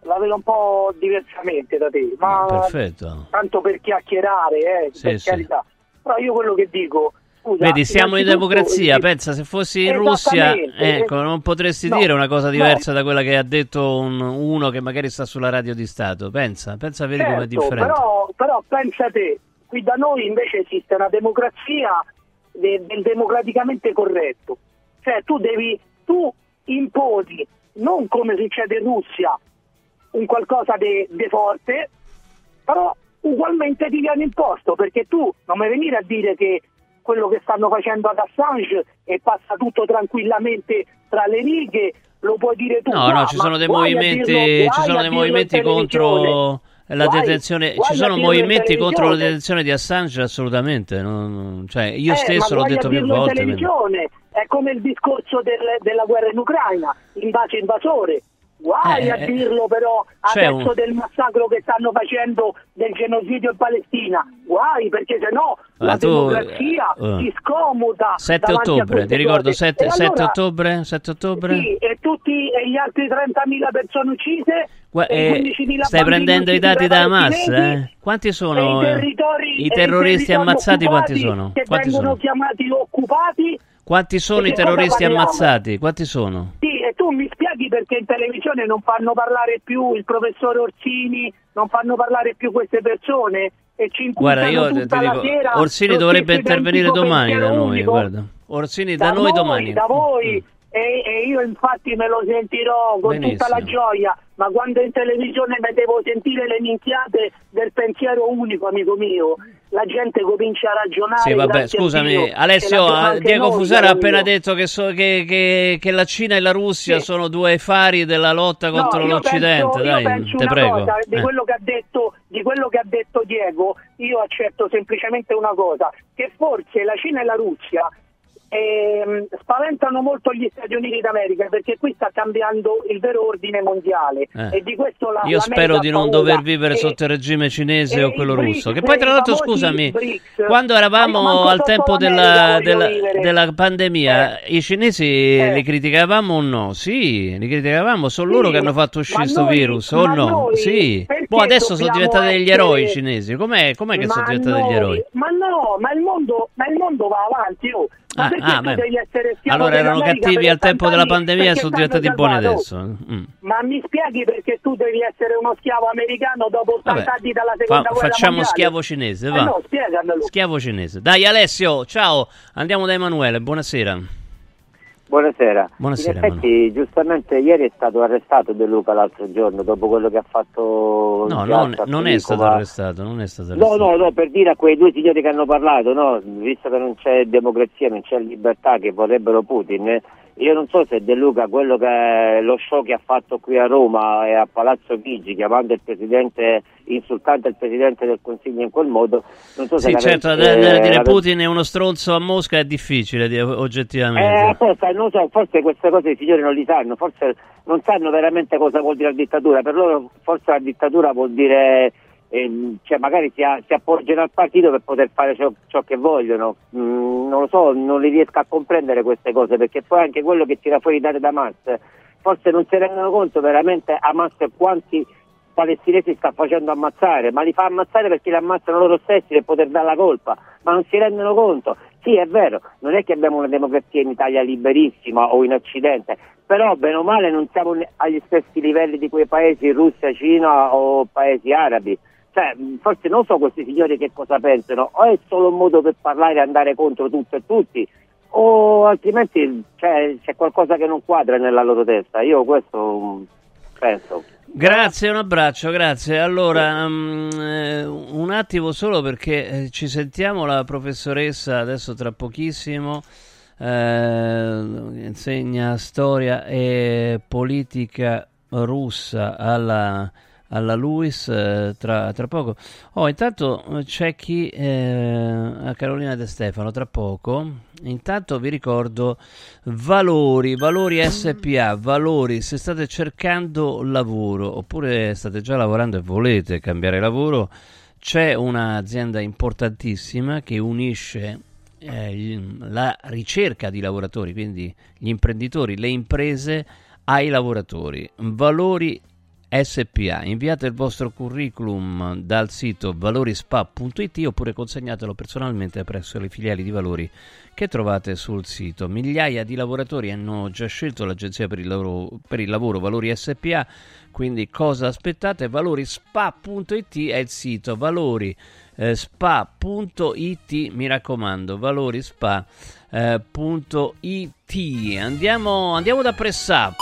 La vedo un po' diversamente da te, ma perfetto. Tanto per chiacchierare, per carità. Però io quello che dico, scusa, vedi, siamo in democrazia, pensa se fossi in Russia, non potresti dire una cosa diversa da quella che ha detto uno che magari sta sulla radio di Stato, pensa vedi come è differente. Però pensa te, qui da noi invece esiste una democrazia del democraticamente corretto, cioè tu imponi, non come succede in Russia, un qualcosa de forte, però ugualmente ti viene imposto, perché tu non mi venire a dire che quello che stanno facendo ad Assange e passa tutto tranquillamente tra le righe, lo puoi dire tu. No, ci sono dei movimenti contro la detenzione, ci sono movimenti contro la detenzione di Assange, assolutamente, cioè io stesso l'ho detto più volte. È come il discorso della guerra in Ucraina, invece invasore. Guai a dirlo, però adesso del massacro che stanno facendo, del genocidio in Palestina, guai, perché se no la democrazia si scomoda. 7 ottobre, ti ricordo, 7 ottobre? Sì, e tutti gli altri 30.000 persone uccise, e 15.000 stai prendendo i dati da Hamas, Quanti sono i terroristi ammazzati, quanti sono? Che vengono chiamati occupati. Quanti sono i terroristi ammazzati? Quanti sono? Sì, e tu mi spieghi perché in televisione non fanno parlare più il professore Orsini, non fanno parlare più queste persone e ci impuntano tutta la sera. Orsini dovrebbe intervenire domani da noi, guarda. Orsini da noi domani. Da voi, e io infatti me lo sentirò con tutta la gioia, ma quando in televisione me devo sentire le minchiate del pensiero unico, amico mio, la gente comincia a ragionare. Sì, vabbè, scusami, Alessio, Diego Fusaro ha appena detto che la Cina e la Russia sono due fari della lotta contro l'Occidente. Di quello che ha detto, Diego, io accetto semplicemente una cosa, che forse la Cina e la Russia spaventano molto gli Stati Uniti d'America, perché qui sta cambiando il vero ordine mondiale e di questo io spero di non dover vivere sotto il regime cinese o quello russo, che poi tra l'altro scusami, quando eravamo al tempo della pandemia i cinesi li criticavamo o no? Sì, li criticavamo, sono loro che hanno fatto uscire questo virus o no? Sì, adesso sono diventati degli eroi i cinesi, com'è che sono diventati degli eroi? Ma no, ma il mondo va avanti, allora erano cattivi al tempo della pandemia e sono diventati buoni adesso. Ma mi spieghi perché tu devi essere uno schiavo americano dopo 80 anni dalla seconda guerra mondiale? Facciamo schiavo cinese, va. No, spiegamelo. Schiavo cinese. Dai Alessio, ciao. Andiamo da Emanuele, buonasera. Buonasera. In effetti, giustamente ieri è stato arrestato De Luca l'altro giorno dopo quello che ha fatto. No, non è stato arrestato, No, per dire a quei due signori che hanno parlato, no, visto che non c'è democrazia, non c'è libertà, che vorrebbero Putin. Io non so se De Luca, quello che lo show che ha fatto qui a Roma e a Palazzo Chigi, chiamando il presidente, insultando il presidente del Consiglio in quel modo, non so se... Sì, certo, dire Putin è uno stronzo a Mosca è difficile, oggettivamente. Non so, forse queste cose i signori non li sanno, forse non sanno veramente cosa vuol dire la dittatura, per loro forse la dittatura vuol dire... cioè magari si appoggiano al partito per poter fare ciò che vogliono, non lo so, non li riesco a comprendere queste cose, perché poi anche quello che tira fuori date da Hamas, forse non si rendono conto veramente Hamas quanti palestinesi sta facendo ammazzare, ma li fa ammazzare perché li ammazzano loro stessi per poter dare la colpa, ma non si rendono conto. Sì, è vero, non è che abbiamo una democrazia in Italia liberissima o in Occidente, però bene o male non siamo agli stessi livelli di quei paesi, Russia, Cina o paesi arabi. Cioè, forse non so questi signori che cosa pensano, o è solo un modo per parlare e andare contro tutto e tutti, o altrimenti c'è qualcosa che non quadra nella loro testa. Io questo penso. Grazie, un abbraccio, grazie. Allora, un attimo solo perché ci sentiamo la professoressa adesso tra pochissimo, insegna storia e politica russa alla Luiss tra poco. Intanto c'è chi a Carolina De Stefano tra poco. Intanto vi ricordo Valori SPA, Valori, se state cercando lavoro oppure state già lavorando e volete cambiare lavoro, c'è un'azienda importantissima che unisce la ricerca di lavoratori, quindi gli imprenditori, le imprese ai lavoratori. Valori SPA, inviate il vostro curriculum dal sito valorispa.it oppure consegnatelo personalmente presso le filiali di Valori che trovate sul sito. Migliaia di lavoratori hanno già scelto l'agenzia per il lavoro Valori SPA, quindi cosa aspettate? Valorispa.it è il sito, valorispa.it, mi raccomando, valorispa.it. Andiamo da PressUp.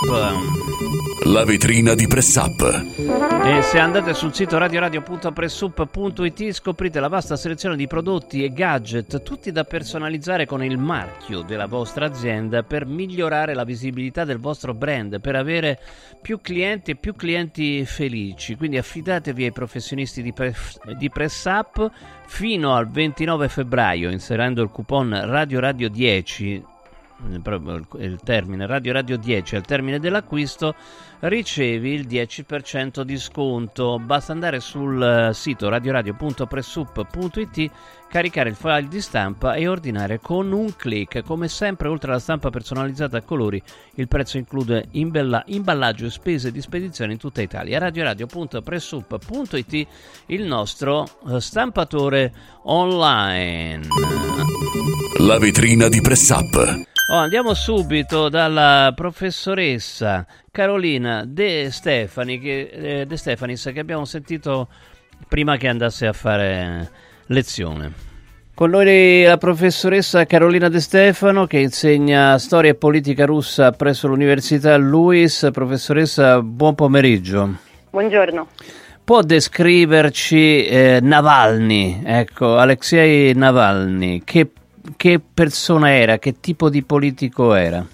La vetrina di PressUp. E se andate sul sito radioradio.pressup.it scoprite la vasta selezione di prodotti e gadget, tutti da personalizzare con il marchio della vostra azienda per migliorare la visibilità del vostro brand, per avere più clienti e più clienti felici. Quindi affidatevi ai professionisti di PressUp fino al 29 febbraio inserendo il coupon Radio Radio 10. Proprio il termine Radio Radio 10, al termine dell'acquisto ricevi il 10% di sconto. Basta andare sul sito radioradio.pressup.it, caricare il file di stampa e ordinare con un click. Come sempre, oltre alla stampa personalizzata a colori, il prezzo include imballaggio e spese di spedizione in tutta Italia. radioradio.pressup.it, il nostro stampatore online. La vetrina di PressUp. Andiamo subito dalla professoressa Carolina De Stefanis che abbiamo sentito prima che andasse a fare lezione. Con noi la professoressa Carolina De Stefano che insegna storia e politica russa presso l'Università Luiss. Professoressa, buon pomeriggio. Buongiorno. Può descriverci Navalny, ecco, Alexei Navalny, che persona era, che tipo di politico era?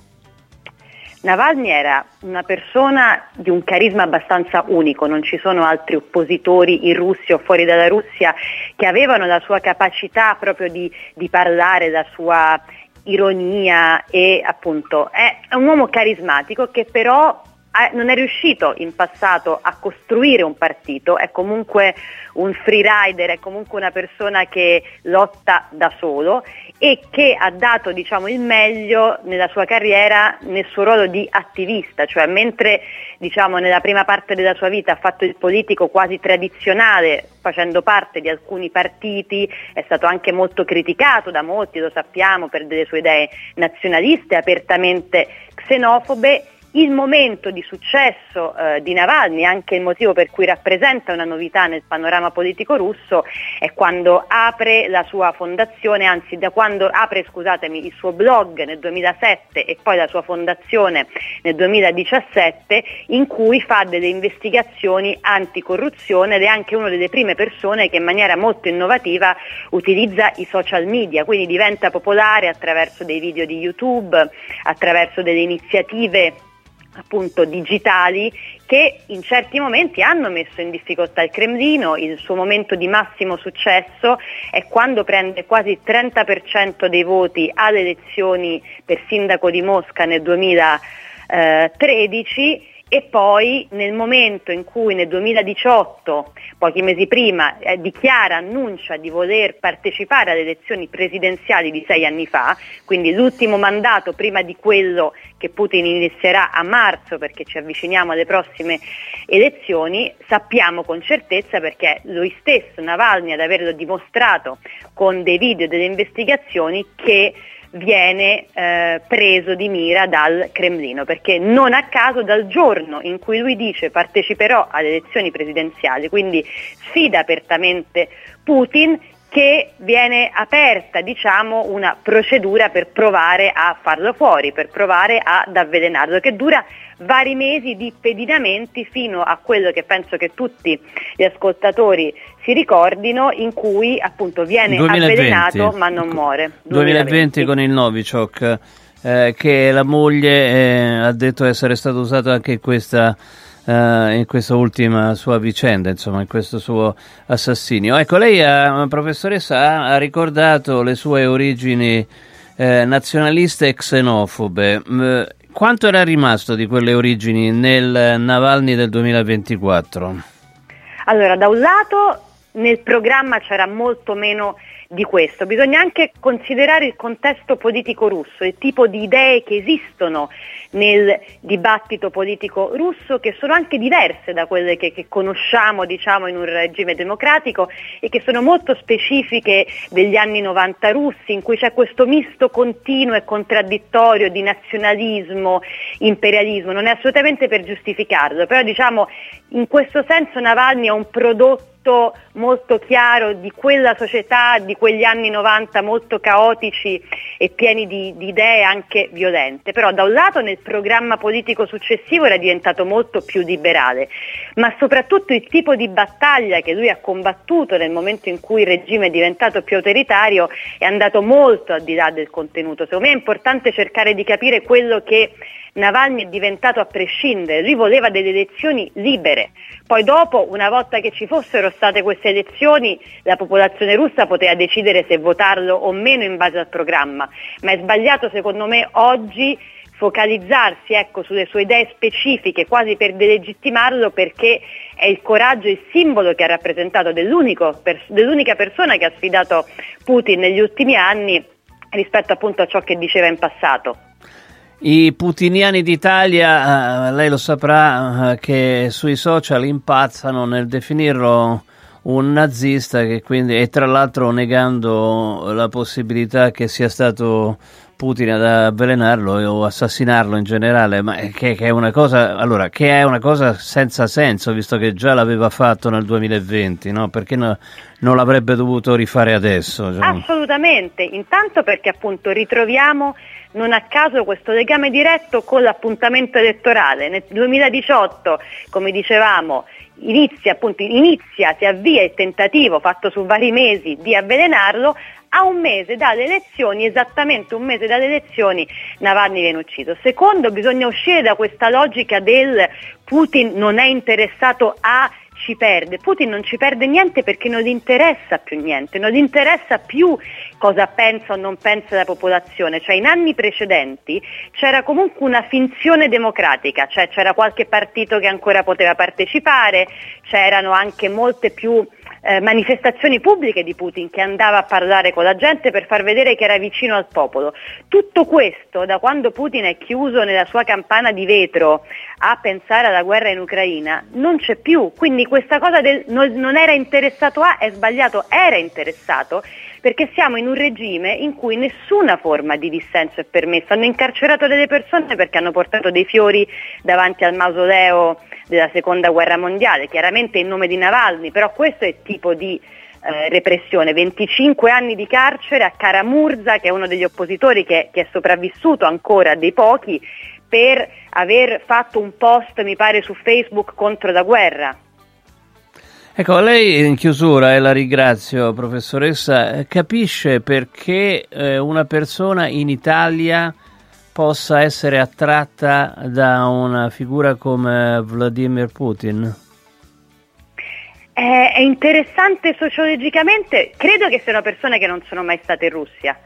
Navalny era una persona di un carisma abbastanza unico, non ci sono altri oppositori in Russia o fuori dalla Russia che avevano la sua capacità proprio di parlare, la sua ironia, e appunto è un uomo carismatico che però non è riuscito in passato a costruire un partito, è comunque un free rider, è comunque una persona che lotta da solo e che ha dato, diciamo, il meglio nella sua carriera nel suo ruolo di attivista, cioè mentre, diciamo, nella prima parte della sua vita ha fatto il politico quasi tradizionale facendo parte di alcuni partiti, è stato anche molto criticato da molti, lo sappiamo, per delle sue idee nazionaliste apertamente xenofobe. Il momento di successo di Navalny, anche il motivo per cui rappresenta una novità nel panorama politico russo, è quando apre la sua fondazione, anzi da quando apre, scusatemi, il suo blog nel 2007 e poi la sua fondazione nel 2017, in cui fa delle investigazioni anticorruzione ed è anche una delle prime persone che in maniera molto innovativa utilizza i social media, quindi diventa popolare attraverso dei video di YouTube, attraverso delle iniziative appunto digitali che in certi momenti hanno messo in difficoltà il Cremlino. Il suo momento di massimo successo è quando prende quasi il 30% dei voti alle elezioni per sindaco di Mosca nel 2013 e poi nel momento in cui nel 2018, pochi mesi prima, dichiara, annuncia di voler partecipare alle elezioni presidenziali di 6 anni fa, quindi l'ultimo mandato prima di quello che Putin inizierà a marzo, perché ci avviciniamo alle prossime elezioni, sappiamo con certezza, perché lui stesso, Navalny, ad averlo dimostrato con dei video e delle investigazioni, che viene preso di mira dal Cremlino, perché non a caso dal giorno in cui lui dice parteciperò alle elezioni presidenziali, quindi sfida apertamente Putin, che viene aperta, diciamo, una procedura per provare a farlo fuori, per provare ad avvelenarlo, che dura vari mesi di pedinamenti fino a quello che penso che tutti gli ascoltatori si ricordino, in cui appunto viene 2020, avvelenato ma non muore. 2020 con il Novichok, che la moglie ha detto essere stato usato anche in questa ultima sua vicenda, insomma, in questo suo assassinio. Ecco, lei, professoressa, ha ricordato le sue origini nazionaliste e xenofobe. Quanto era rimasto di quelle origini nel Navalny del 2024? Allora, da un lato nel programma c'era molto meno di questo. Bisogna anche considerare il contesto politico russo, il tipo di idee che esistono nel dibattito politico russo, che sono anche diverse da quelle che conosciamo, diciamo, in un regime democratico, e che sono molto specifiche degli anni 90 russi, in cui c'è questo misto continuo e contraddittorio di nazionalismo, imperialismo. Non è assolutamente per giustificarlo, però, diciamo, in questo senso Navalny è un prodotto molto chiaro di quella società, di quegli anni 90 molto caotici e pieni di idee anche violente. Però da un lato nel programma politico successivo era diventato molto più liberale, ma soprattutto il tipo di battaglia che lui ha combattuto nel momento in cui il regime è diventato più autoritario è andato molto al di là del contenuto. Secondo me è importante cercare di capire quello che Navalny è diventato a prescindere. Lui voleva delle elezioni libere, poi dopo, una volta che ci fossero state queste elezioni, la popolazione russa poteva decidere se votarlo o meno in base al programma, ma è sbagliato secondo me oggi focalizzarsi, ecco, sulle sue idee specifiche quasi per delegittimarlo, perché è il coraggio, il simbolo che ha rappresentato dell'unica persona che ha sfidato Putin negli ultimi anni rispetto appunto a ciò che diceva in passato. I putiniani d'Italia, lei lo saprà, che sui social impazzano nel definirlo un nazista, che quindi, e tra l'altro negando la possibilità che sia stato Putin ad avvelenarlo o assassinarlo in generale, ma che è una cosa, allora, che è una cosa senza senso, visto che già l'aveva fatto nel 2020, no? Perché no, non l'avrebbe dovuto rifare adesso? Cioè. Assolutamente, intanto perché appunto ritroviamo non a caso questo legame diretto con l'appuntamento elettorale. Nel 2018, come dicevamo, si avvia il tentativo fatto su vari mesi di avvelenarlo. A un mese dalle elezioni, esattamente un mese dalle elezioni, Navalny viene ucciso. Secondo, bisogna uscire da questa logica del Putin non è interessato a ci perde. Putin non ci perde niente perché non gli interessa più niente, non gli interessa più cosa pensa o non pensa la popolazione. Cioè, in anni precedenti c'era comunque una finzione democratica, cioè c'era qualche partito che ancora poteva partecipare, c'erano anche molte più manifestazioni pubbliche di Putin che andava a parlare con la gente per far vedere che era vicino al popolo. Tutto questo, da quando Putin è chiuso nella sua campana di vetro a pensare alla guerra in Ucraina, non c'è più. Quindi questa cosa del non era interessato a è sbagliato, era interessato, perché siamo in un regime in cui nessuna forma di dissenso è permessa. Hanno incarcerato delle persone perché hanno portato dei fiori davanti al mausoleo della seconda guerra mondiale, chiaramente in nome di Navalny, però questo è il tipo di repressione. 25 anni di carcere a Karamurza, che è uno degli oppositori che è sopravvissuto ancora, dei pochi, per aver fatto un post, mi pare, su Facebook contro la guerra. Ecco, lei in chiusura, e la ringrazio professoressa, capisce perché una persona in Italia possa essere attratta da una figura come Vladimir Putin? È interessante sociologicamente, credo che siano persone che non sono mai state in Russia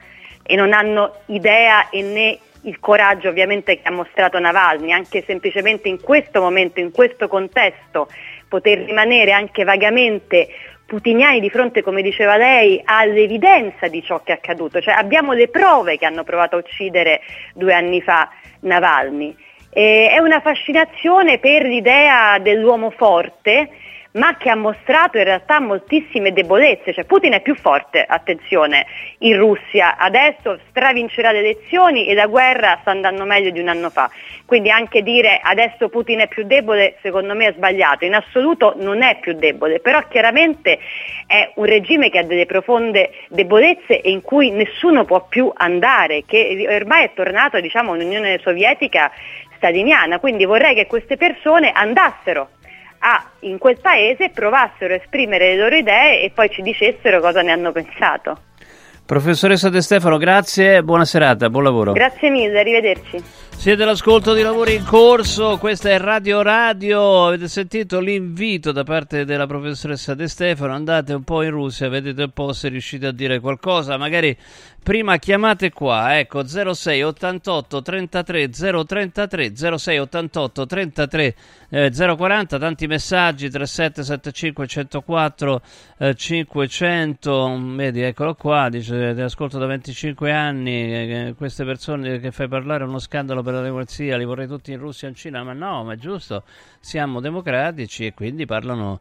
e non hanno idea e né il coraggio ovviamente che ha mostrato Navalny, anche semplicemente in questo momento, in questo contesto, poter rimanere anche vagamente putiniani di fronte, come diceva lei, all'evidenza di ciò che è accaduto. Cioè, abbiamo le prove che hanno provato a uccidere 2 anni fa Navalny. È una fascinazione per l'idea dell'uomo forte, ma che ha mostrato in realtà moltissime debolezze, cioè Putin è più forte, attenzione, in Russia, adesso stravincerà le elezioni e la guerra sta andando meglio di un anno fa, quindi anche dire adesso Putin è più debole secondo me è sbagliato, in assoluto non è più debole, però chiaramente è un regime che ha delle profonde debolezze e in cui nessuno può più andare, che ormai è tornato diciamo un'Unione Sovietica staliniana, quindi vorrei che queste persone andassero in quel paese, provassero a esprimere le loro idee e poi ci dicessero cosa ne hanno pensato. Professoressa De Stefano, grazie, buona serata, buon lavoro. Grazie mille, arrivederci. Siete all'ascolto di Lavori in Corso, questa è Radio Radio, avete sentito l'invito da parte della professoressa De Stefano, andate un po' in Russia, vedete un po' se riuscite a dire qualcosa, magari prima chiamate qua, ecco, 06 88 33 033, 06 88 33 040, tanti messaggi, 37 75 104 500, vedi, eccolo qua, dice, ascolto da 25 anni, queste persone che fai parlare è uno scandalo per la democrazia, li vorrei tutti in Russia e in Cina, ma no, ma è giusto, siamo democratici e quindi parlano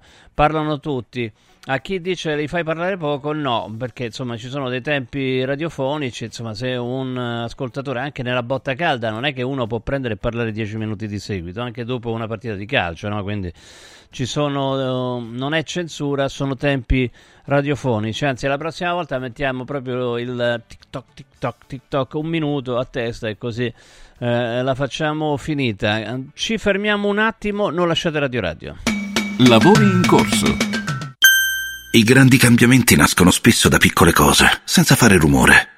tutti. A chi dice li fai parlare poco, no, perché insomma ci sono dei tempi radiofonici, insomma se un ascoltatore anche nella botta calda non è che uno può prendere e parlare 10 minuti di seguito, anche dopo una partita di calcio, no? Quindi ci sono, non è censura, sono tempi radiofonici, anzi la prossima volta mettiamo proprio il tic toc, un minuto a testa e così la facciamo finita. Ci fermiamo un attimo, non lasciate Radio Radio. Lavori in corso. I grandi cambiamenti nascono spesso da piccole cose, senza fare rumore.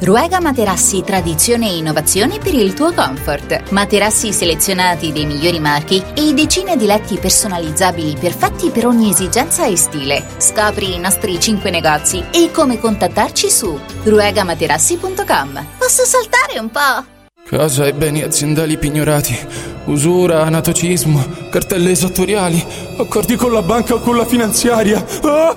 Ruega Materassi, tradizione e innovazione per il tuo comfort. Materassi selezionati dei migliori marchi e decine di letti personalizzabili perfetti per ogni esigenza e stile. Scopri i nostri 5 negozi e come contattarci su ruegamaterassi.com. Posso saltare un po'? Casa e beni aziendali pignorati, usura, anatocismo, cartelle esattoriali, accordi con la banca o con la finanziaria. Ah!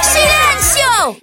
Silenzio!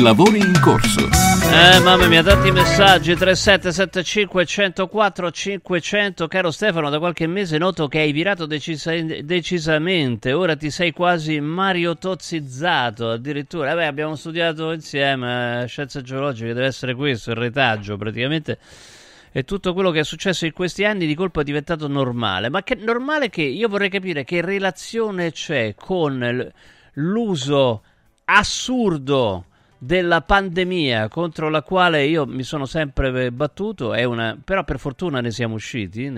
Lavori in corso. Mamma mia, tanti messaggi. 3775 104 500. Caro Stefano, da qualche mese noto che hai virato decisamente. Ora ti sei quasi mariotozizzato addirittura. Vabbè, abbiamo studiato insieme scienze geologiche, deve essere questo il retaggio praticamente. E tutto quello che è successo in questi anni di colpo è diventato normale. Ma che normale, che io vorrei capire che relazione c'è con l'uso assurdo della pandemia, contro la quale io mi sono sempre battuto, però per fortuna ne siamo usciti.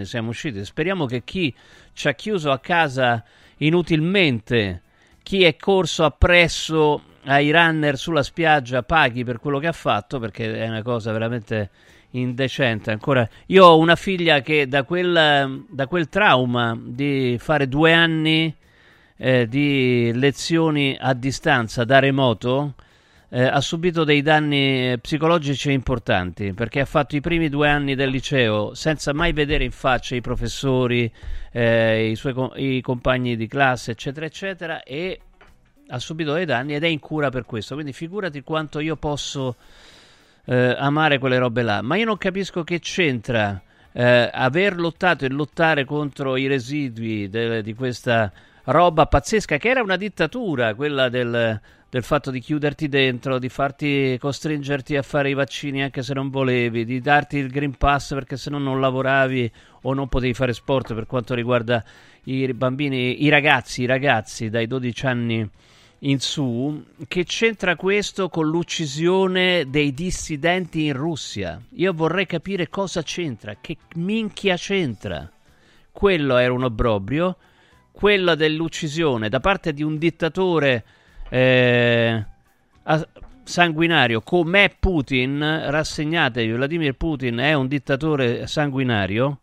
Speriamo che chi ci ha chiuso a casa inutilmente, chi è corso appresso ai runner sulla spiaggia, paghi per quello che ha fatto, perché è una cosa veramente indecente. Ancora, io ho una figlia che da quel trauma di fare 2 anni di lezioni a distanza da remoto ha subito dei danni psicologici importanti, perché ha fatto i primi 2 anni del liceo senza mai vedere in faccia i professori, i compagni di classe, eccetera eccetera, e ha subito dei danni ed è in cura per questo. Quindi figurati quanto io posso amare quelle robe là, ma io non capisco che c'entra aver lottato e lottare contro i residui di questa roba pazzesca, che era una dittatura, quella del fatto di chiuderti dentro, di farti costringerti a fare i vaccini anche se non volevi, di darti il Green Pass perché se no non lavoravi o non potevi fare sport, per quanto riguarda i bambini, i ragazzi dai 12 anni in su. Che c'entra questo con l'uccisione dei dissidenti in Russia? Io vorrei capire cosa c'entra, che minchia c'entra. Quello era un obbrobrio, quella dell'uccisione da parte di un dittatore sanguinario com'è Putin. Rassegnatevi, Vladimir Putin è un dittatore sanguinario.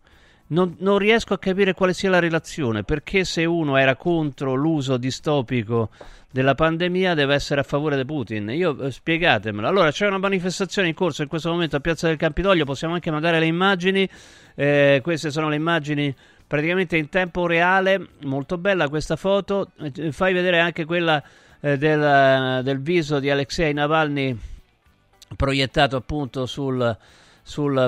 Non riesco a capire quale sia la relazione, perché se uno era contro l'uso distopico della pandemia deve essere a favore di Putin. Io spiegatemelo. Allora, c'è una manifestazione in corso in questo momento a Piazza del Campidoglio, possiamo anche mandare le immagini, queste sono le immagini praticamente in tempo reale, molto bella questa foto. Fai vedere anche quella del viso di Alexei Navalny proiettato appunto sul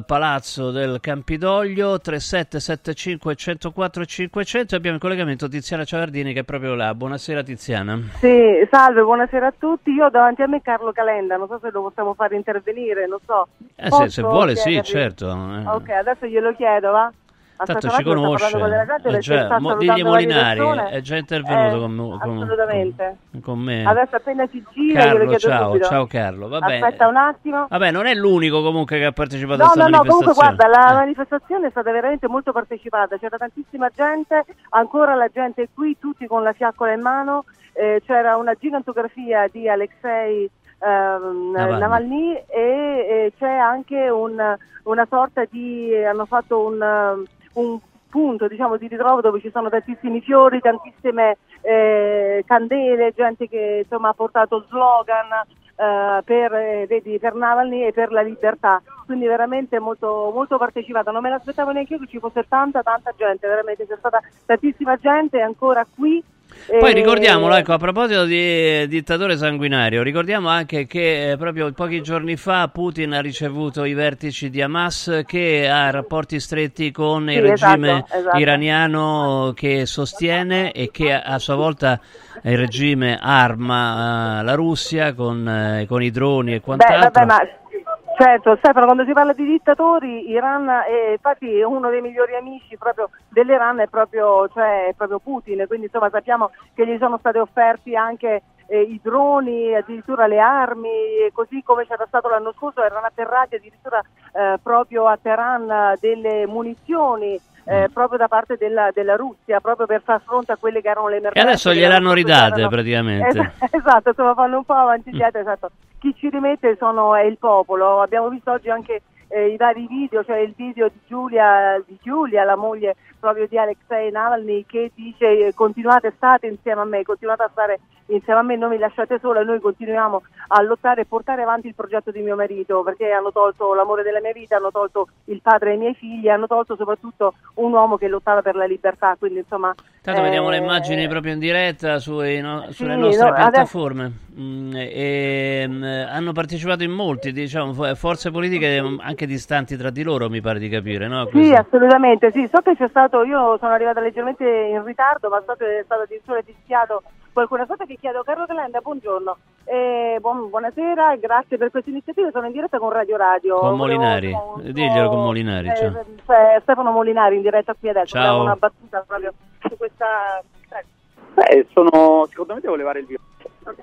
palazzo del Campidoglio. 3775 104 500. Abbiamo in collegamento Tiziana Ciavardini, che è proprio là. Buonasera Tiziana. Sì, salve, buonasera a tutti. Io ho davanti a me Carlo Calenda, non so se lo possiamo fare intervenire, non so. Se vuole chiedervi? Sì, certo. Ok, adesso glielo chiedo, va? Tanto ci conosce, Digli Molinari è già intervenuto con me. Adesso appena ci gira, Carlo, glielo chiedo subito. Ciao Carlo, vabbè. Aspetta un attimo. Vabbè, non è l'unico comunque che ha partecipato a questa manifestazione. Comunque guarda, la manifestazione è stata veramente molto partecipata, c'era tantissima gente, ancora la gente è qui, tutti con la fiaccola in mano, c'era una gigantografia di Alexei Navalny e c'è anche una sorta di, hanno fatto un punto, diciamo, di ritrovo dove ci sono tantissimi fiori, tantissime candele, gente che insomma ha portato slogan per Navalny e per la libertà, quindi veramente molto, molto partecipata. Non me l'aspettavo neanche io che ci fosse tanta gente, veramente c'è stata tantissima gente ancora qui. Poi ricordiamolo, ecco, a proposito di dittatore sanguinario, ricordiamo anche che proprio pochi giorni fa Putin ha ricevuto i vertici di Hamas, che ha rapporti stretti con il regime iraniano che sostiene e che a sua volta il regime arma la Russia con i droni e quant'altro. Certo, Stefano, quando si parla di dittatori, Iran è, infatti uno dei migliori amici proprio dell'Iran è proprio Putin, quindi insomma sappiamo che gli sono stati offerti anche i droni, addirittura le armi, così come c'era stato l'anno scorso, erano atterrati addirittura proprio a Teheran delle munizioni proprio da parte della Russia, proprio per far fronte a quelle che erano le emergenze. E adesso gliel'hanno ridate praticamente. Esatto, insomma fanno un po' avanti e indietro, esatto. Chi ci rimette è il popolo, abbiamo visto oggi anche i vari video, cioè il video di Giulia, la moglie proprio di Alexei Navalny, che dice continuate a stare insieme a me, non mi lasciate sola, noi continuiamo a lottare e portare avanti il progetto di mio marito, perché hanno tolto l'amore della mia vita, hanno tolto il padre dei miei figli, hanno tolto soprattutto un uomo che lottava per la libertà, quindi insomma... Tanto vediamo le immagini proprio in diretta sulle nostre piattaforme. Hanno partecipato in molti, diciamo, forze politiche anche distanti tra di loro, mi pare di capire, no? Sì, assolutamente, sì, so che c'è stato, io sono arrivata leggermente in ritardo, ma so che è stato addirittura fischiato qualcuna cosa che chiedo. Carlo Calenda, buongiorno, buonasera, grazie per questa iniziativa, sono in diretta con Radio Radio. Con Molinari, diglielo con Molinari. Ciao. Stefano Molinari in diretta qui adesso, ciao. Una battuta proprio su questa... secondo me devo levare il via.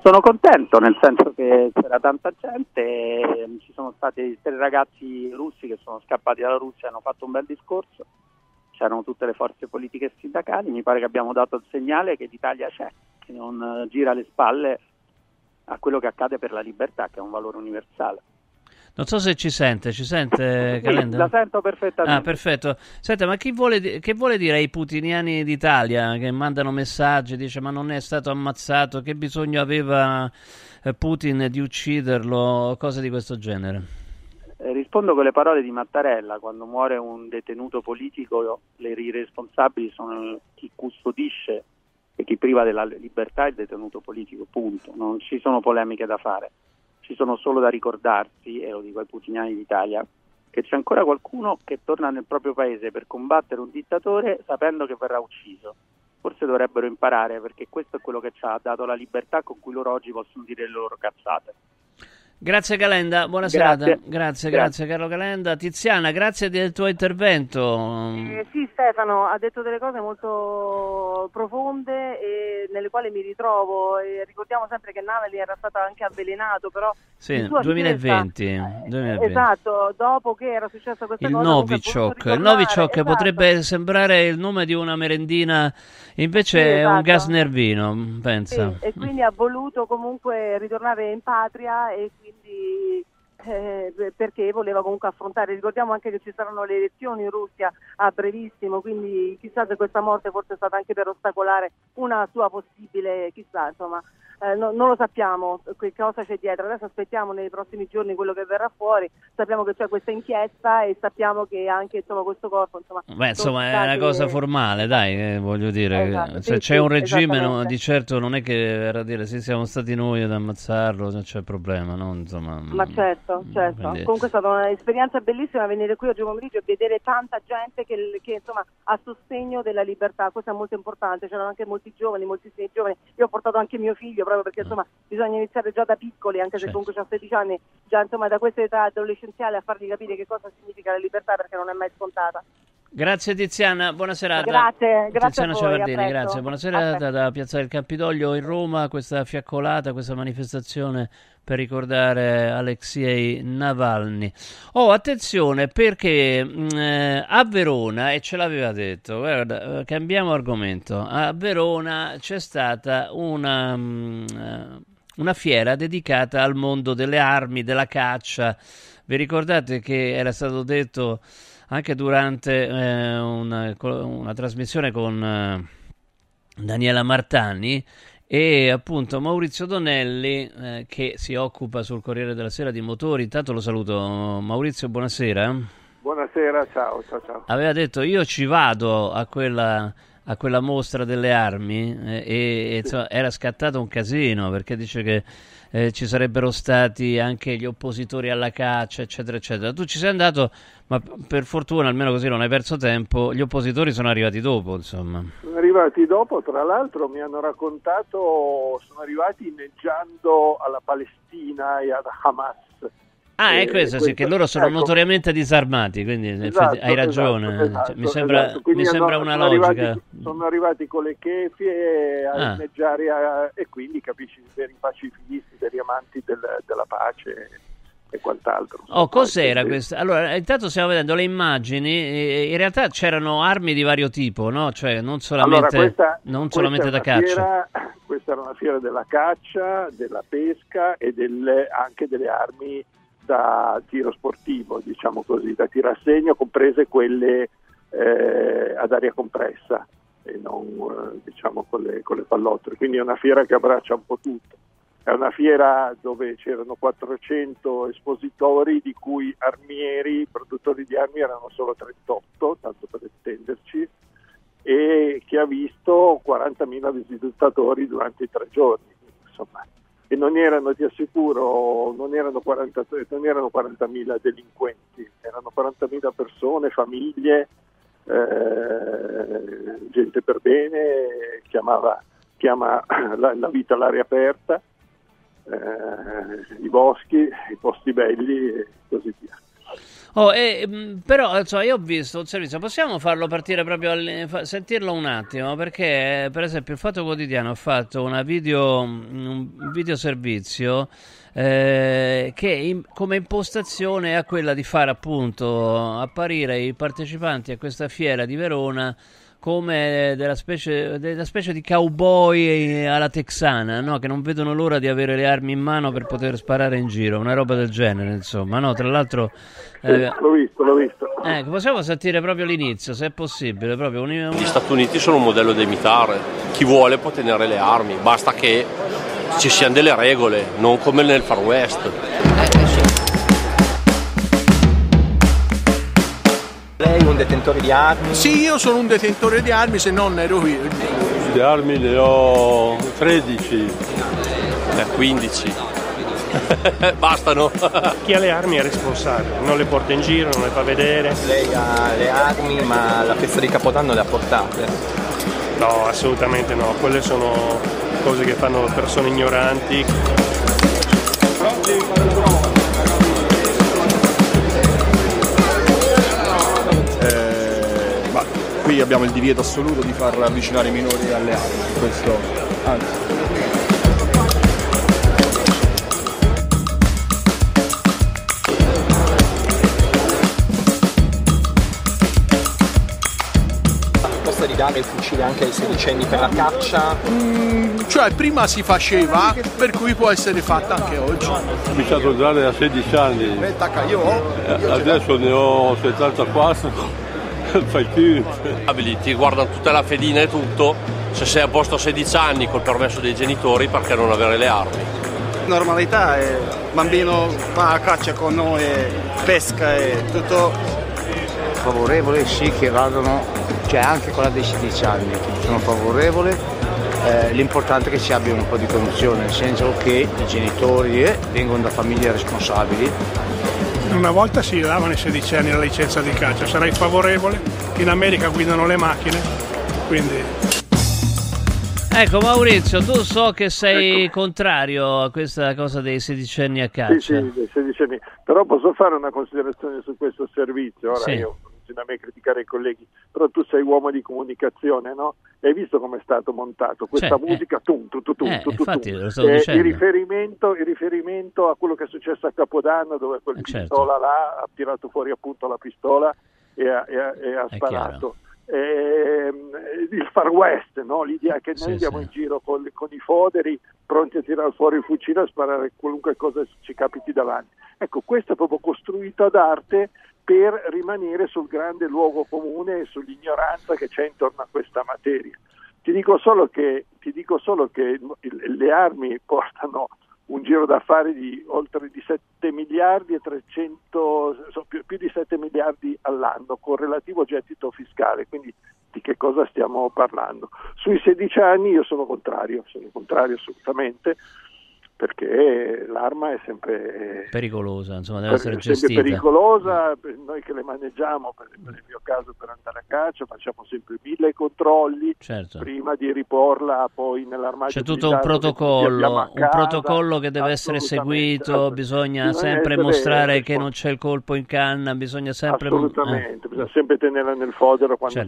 Sono contento, nel senso che c'era tanta gente, ci sono stati 3 ragazzi russi che sono scappati dalla Russia e hanno fatto un bel discorso, c'erano tutte le forze politiche e sindacali, mi pare che abbiamo dato il segnale che l'Italia c'è, che non gira le spalle a quello che accade per la libertà, che è un valore universale. Non so se ci sente Calenda? La sento perfettamente. Ah, perfetto. Senta, ma che vuole dire ai putiniani d'Italia che mandano messaggi, dice ma non è stato ammazzato, che bisogno aveva Putin di ucciderlo, cose di questo genere? Rispondo con le parole di Mattarella: quando muore un detenuto politico i responsabili sono chi custodisce e chi priva della libertà è il detenuto politico, punto. Non ci sono polemiche da fare. Ci sono solo da ricordarsi, e lo dico ai putiniani d'Italia, che c'è ancora qualcuno che torna nel proprio paese per combattere un dittatore sapendo che verrà ucciso. Forse dovrebbero imparare, perché questo è quello che ci ha dato la libertà con cui loro oggi possono dire le loro cazzate. Grazie Calenda, buona serata. Grazie Carlo Calenda. Tiziana, grazie del tuo intervento. Sì, Stefano ha detto delle cose molto profonde e nelle quali mi ritrovo. E ricordiamo sempre che Navalny era stato anche avvelenato, però... Sì, 2020. Esatto, dopo che era successa questa cosa... Il Novichok esatto. Potrebbe sembrare il nome di una merendina, invece sì, esatto. È un gas nervino, pensa. Sì, e quindi ha voluto comunque ritornare in patria e quindi perché voleva comunque affrontare, ricordiamo anche che ci saranno le elezioni in Russia a brevissimo, quindi chissà se questa morte forse è stata anche per ostacolare una sua possibile, chissà insomma, non lo sappiamo che cosa c'è dietro, adesso aspettiamo nei prossimi giorni quello che verrà fuori, sappiamo che c'è questa inchiesta e sappiamo che anche insomma questo corpo è una cosa formale, dai, voglio dire, esatto, se sì, c'è un regime no, di certo non è che verrà a dire sì siamo stati noi ad ammazzarlo, non c'è problema, no? Insomma, ma certo. Quindi... comunque è stata un'esperienza bellissima venire qui oggi pomeriggio e vedere tanta gente che insomma a sostegno della libertà, questo è molto importante, c'erano anche moltissimi giovani, io ho portato anche mio figlio proprio perché insomma bisogna iniziare già da piccoli, anche se comunque c'ha 16 anni, già insomma da questa età adolescenziale a fargli capire che cosa significa la libertà, perché non è mai scontata. Grazie Tiziana, buona serata. Grazie Tiziana a voi, Ciavardini, grazie. Buona serata da Piazza del Campidoglio in Roma, questa fiaccolata, questa manifestazione per ricordare Alexei Navalny. Oh, attenzione, perché a Verona, e ce l'aveva detto, guarda, cambiamo argomento, a Verona c'è stata una fiera dedicata al mondo delle armi, della caccia. Vi ricordate che era stato detto anche durante una trasmissione con Daniela Martani e appunto Maurizio Donelli che si occupa sul Corriere della Sera di motori. Intanto lo saluto. Maurizio, buonasera. Buonasera, ciao. Aveva detto io ci vado a quella mostra delle armi e era scattato un casino perché dice che ci sarebbero stati anche gli oppositori alla caccia, eccetera, eccetera. Tu ci sei andato, ma per fortuna, almeno così non hai perso tempo, gli oppositori sono arrivati dopo, insomma. Sono arrivati dopo, tra l'altro mi hanno raccontato, sono arrivati inneggiando alla Palestina e ad Hamas. Ah, è questo, sì, che loro sono notoriamente disarmati, quindi esatto, hai ragione. Esatto, cioè, mi sembra una logica. Sono arrivati con le chefie a inneggiare e quindi capisci i veri pacifisti, i veri amanti della pace e quant'altro. Oh, cos'era questo? Allora, intanto stiamo vedendo le immagini, in realtà c'erano armi di vario tipo, no? Cioè non solamente da caccia. Questa era una fiera della caccia, della pesca e anche delle armi da tiro sportivo, diciamo così, da tiro a segno, comprese quelle ad aria compressa e non diciamo con le pallottere. Quindi è una fiera che abbraccia un po' tutto. È una fiera dove c'erano 400 espositori, di cui armieri, produttori di armi erano solo 38, tanto per intenderci, e che ha visto 40.000 visitatori durante i 3 giorni, insomma. E non erano, ti assicuro, non erano 40.000 delinquenti, erano 40.000 persone, famiglie, gente per bene, chiama la vita all'aria aperta, i boschi, i posti belli e così via. Oh, però insomma, io ho visto un servizio, possiamo farlo partire proprio, sentirlo un attimo, perché per esempio il Fatto Quotidiano ha fatto un video servizio che come impostazione ha quella di far appunto apparire i partecipanti a questa fiera di Verona come della specie di cowboy alla texana, no? Che non vedono l'ora di avere le armi in mano per poter sparare in giro, una roba del genere, insomma, no? Tra l'altro... L'ho visto. Ecco, possiamo sentire proprio l'inizio, se è possibile, proprio... Gli Stati Uniti sono un modello da imitare, chi vuole può tenere le armi, basta che ci siano delle regole, non come nel Far West. Lei è un detentore di armi? Sì, io sono un detentore di armi, se non ero qui. Di armi ne ho 13. 15. Bastano. Chi ha le armi è responsabile, non le porta in giro, non le fa vedere. Lei ha le armi, ma la festa di Capodanno le ha portate? No, assolutamente no. Quelle sono cose che fanno persone ignoranti. Qui abbiamo il divieto assoluto di far avvicinare i minori alle armi, questo anzi. Proposta di dare il fucile anche ai sedicenni per la caccia? Cioè prima si faceva, per cui può essere fatta anche oggi. Ho cominciato a usare a 16 anni, adesso ne ho 74. Ti guardano tutta la fedina e tutto, se sei a posto a 16 anni col permesso dei genitori, perché non avere le armi? Normalità, il bambino va a caccia con noi, pesca e tutto. Favorevole sì che vadano, cioè anche quella dei 16 anni, sono favorevole, l'importante è che si abbia un po' di condizione, nel senso che i genitori vengono da famiglie responsabili. Una volta si davano ai 16 anni la licenza di caccia, sarei favorevole, che in America guidano le macchine, quindi... Ecco Maurizio, tu so che sei contrario a questa cosa dei sedicenni a caccia. Sì, dei sedicenni, però posso fare una considerazione su questo servizio, ora sì. Io insieme a me criticare i colleghi, però tu sei uomo di comunicazione, no? Hai visto come è stato montato questa musica? Il riferimento a quello che è successo a Capodanno, dove quel pistola là ha tirato fuori appunto la pistola e ha sparato. Il Far West, no? L'idea che noi andiamo in giro con i foderi pronti a tirare fuori il fucile, a sparare qualunque cosa ci capiti davanti. Ecco, questo è proprio costruito ad arte per rimanere sul grande luogo comune e sull'ignoranza che c'è intorno a questa materia. Ti dico solo che le armi portano un giro d'affari di oltre di 7 miliardi e 300, più di 7 miliardi all'anno, con relativo gettito fiscale, quindi di che cosa stiamo parlando? Sui 16 anni io sono contrario assolutamente, perché l'arma è sempre pericolosa, insomma, deve essere gestita. Pericolosa, noi che le maneggiamo, per il mio caso per andare a caccia, facciamo sempre 1000 controlli prima di riporla poi nell'armadio. C'è tutto un protocollo che deve essere seguito, bisogna sempre mostrare che non c'è il colpo in canna, bisogna sempre... Assolutamente, bisogna sempre tenerla nel fodero quando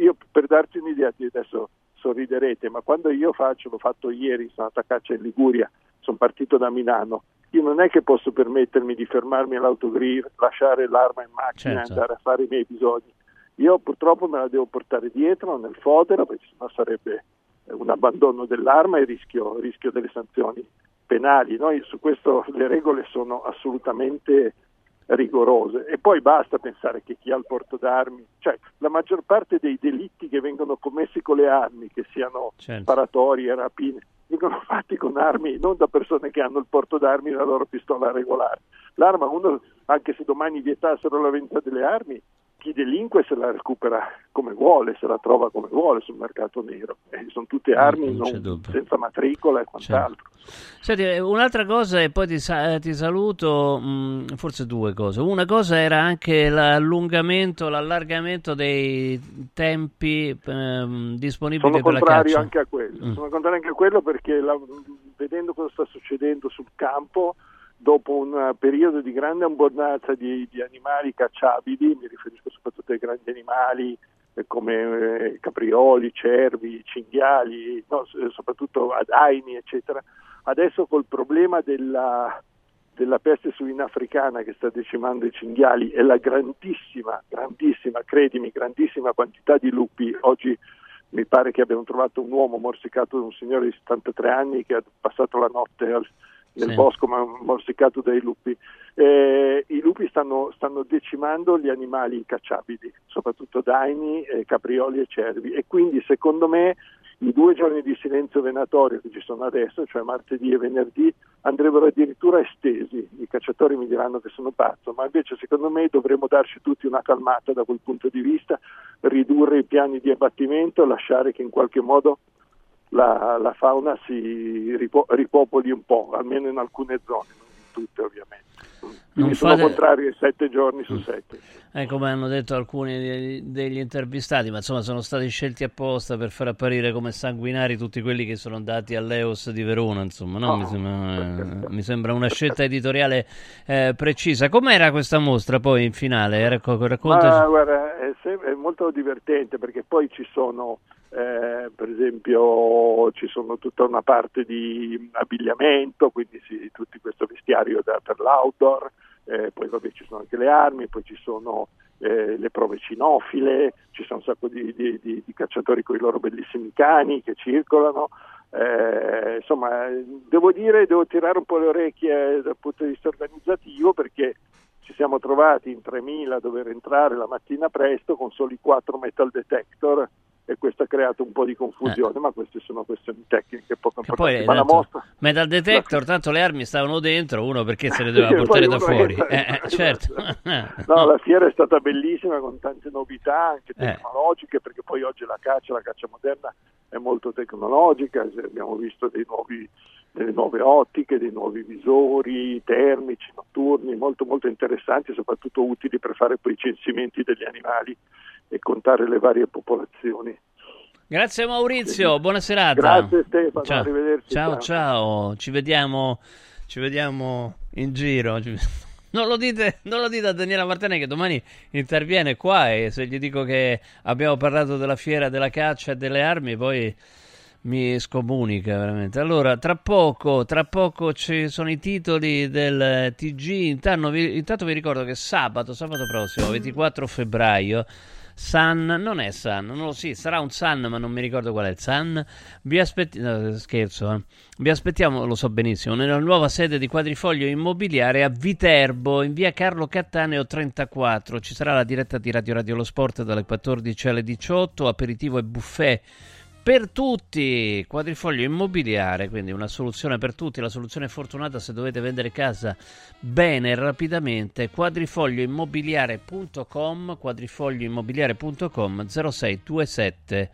io, per darti un'idea, adesso sorriderete, ma quando l'ho fatto ieri, sono andato a caccia in Liguria, sono partito da Milano, io non è che posso permettermi di fermarmi all'autogrill, lasciare l'arma in macchina e andare a fare i miei bisogni. Io purtroppo me la devo portare dietro nel fodero, perché sennò sarebbe un abbandono dell'arma e rischio delle sanzioni penali. Noi su questo le regole sono assolutamente rigorose, e poi basta pensare che chi ha il porto d'armi, cioè la maggior parte dei delitti che vengono commessi con le armi, che siano sparatorie, rapine, vengono fatti con armi non da persone che hanno il porto d'armi e la loro pistola regolare. L'arma, uno, anche se domani vietassero la vendita delle armi, chi delinque se la recupera come vuole, se la trova come vuole sul mercato nero. Sono tutte armi senza matricola e quant'altro. Senti, un'altra cosa e poi ti saluto, forse due cose. Una cosa era anche l'allargamento dei tempi disponibili per la caccia. Sono contrario anche a quello. Sono contrario anche a quello perché vedendo cosa sta succedendo sul campo, dopo un periodo di grande abbondanza di animali cacciabili, mi riferisco soprattutto ai grandi animali come caprioli, cervi, cinghiali, soprattutto adaini, eccetera. Adesso col problema della peste suina africana che sta decimando i cinghiali e la grandissima quantità di lupi, oggi mi pare che abbiamo trovato un uomo morsicato da un signore di 73 anni che ha passato la notte nel bosco, ma morsicato dai lupi. I lupi stanno decimando gli animali cacciabili, soprattutto daini, caprioli e cervi, e quindi secondo me i 2 giorni di silenzio venatorio che ci sono adesso, cioè martedì e venerdì, andrebbero addirittura estesi. I cacciatori mi diranno che sono pazzo, ma invece secondo me dovremmo darci tutti una calmata da quel punto di vista, ridurre i piani di abbattimento, lasciare che in qualche modo la fauna si ripopoli un po', almeno in alcune zone, non in tutte ovviamente. Sono contrario ai 7 giorni su 7. Come hanno detto alcuni degli intervistati, ma insomma sono stati scelti apposta per far apparire come sanguinari tutti quelli che sono andati all'Eos di Verona, insomma, no? Mi sembra una scelta editoriale precisa. Com'era questa mostra poi in finale? Guarda, è molto divertente, perché poi ci sono... per esempio ci sono tutta una parte di abbigliamento, quindi tutto questo vestiario per l'outdoor, poi ci sono anche le armi, poi ci sono le prove cinofile, ci sono un sacco di cacciatori con i loro bellissimi cani che circolano, insomma devo tirare un po' le orecchie dal punto di vista organizzativo, perché ci siamo trovati in 3000 a dover entrare la mattina presto con soli 4 metal detector, e questo ha creato un po' di confusione, ma queste sono questioni tecniche poco importanti. Ma la mostra... metal detector, tanto le armi stavano dentro, uno perché se le doveva portare da fuori. La fiera è stata bellissima, con tante novità anche tecnologiche, perché poi oggi la caccia moderna è molto tecnologica, abbiamo visto delle nuove ottiche, dei nuovi visori termici, notturni, molto molto interessanti, soprattutto utili per fare poi i censimenti degli animali e contare le varie popolazioni. Grazie Maurizio, buona serata. Grazie Stefano, ciao. Arrivederci. Ciao, ci vediamo in giro. Non lo dite a Daniela Martene che domani interviene qua, e se gli dico che abbiamo parlato della fiera della caccia e delle armi poi mi scomunica veramente. Allora, tra poco ci sono i titoli del TG. Intanto vi ricordo che sabato prossimo, 24 febbraio, sarà un Sun, ma non mi ricordo qual è il Sun. Vi aspettiamo, lo so benissimo, nella nuova sede di Quadrifoglio Immobiliare a Viterbo, in via Carlo Cattaneo 34. Ci sarà la diretta di Radio Radio Lo Sport dalle 14 alle 18, aperitivo e buffet per tutti, Quadrifoglio Immobiliare, quindi una soluzione per tutti, la soluzione fortunata se dovete vendere casa bene, rapidamente. Quadrifoglioimmobiliare.com, quadrifoglioimmobiliare.com, 0627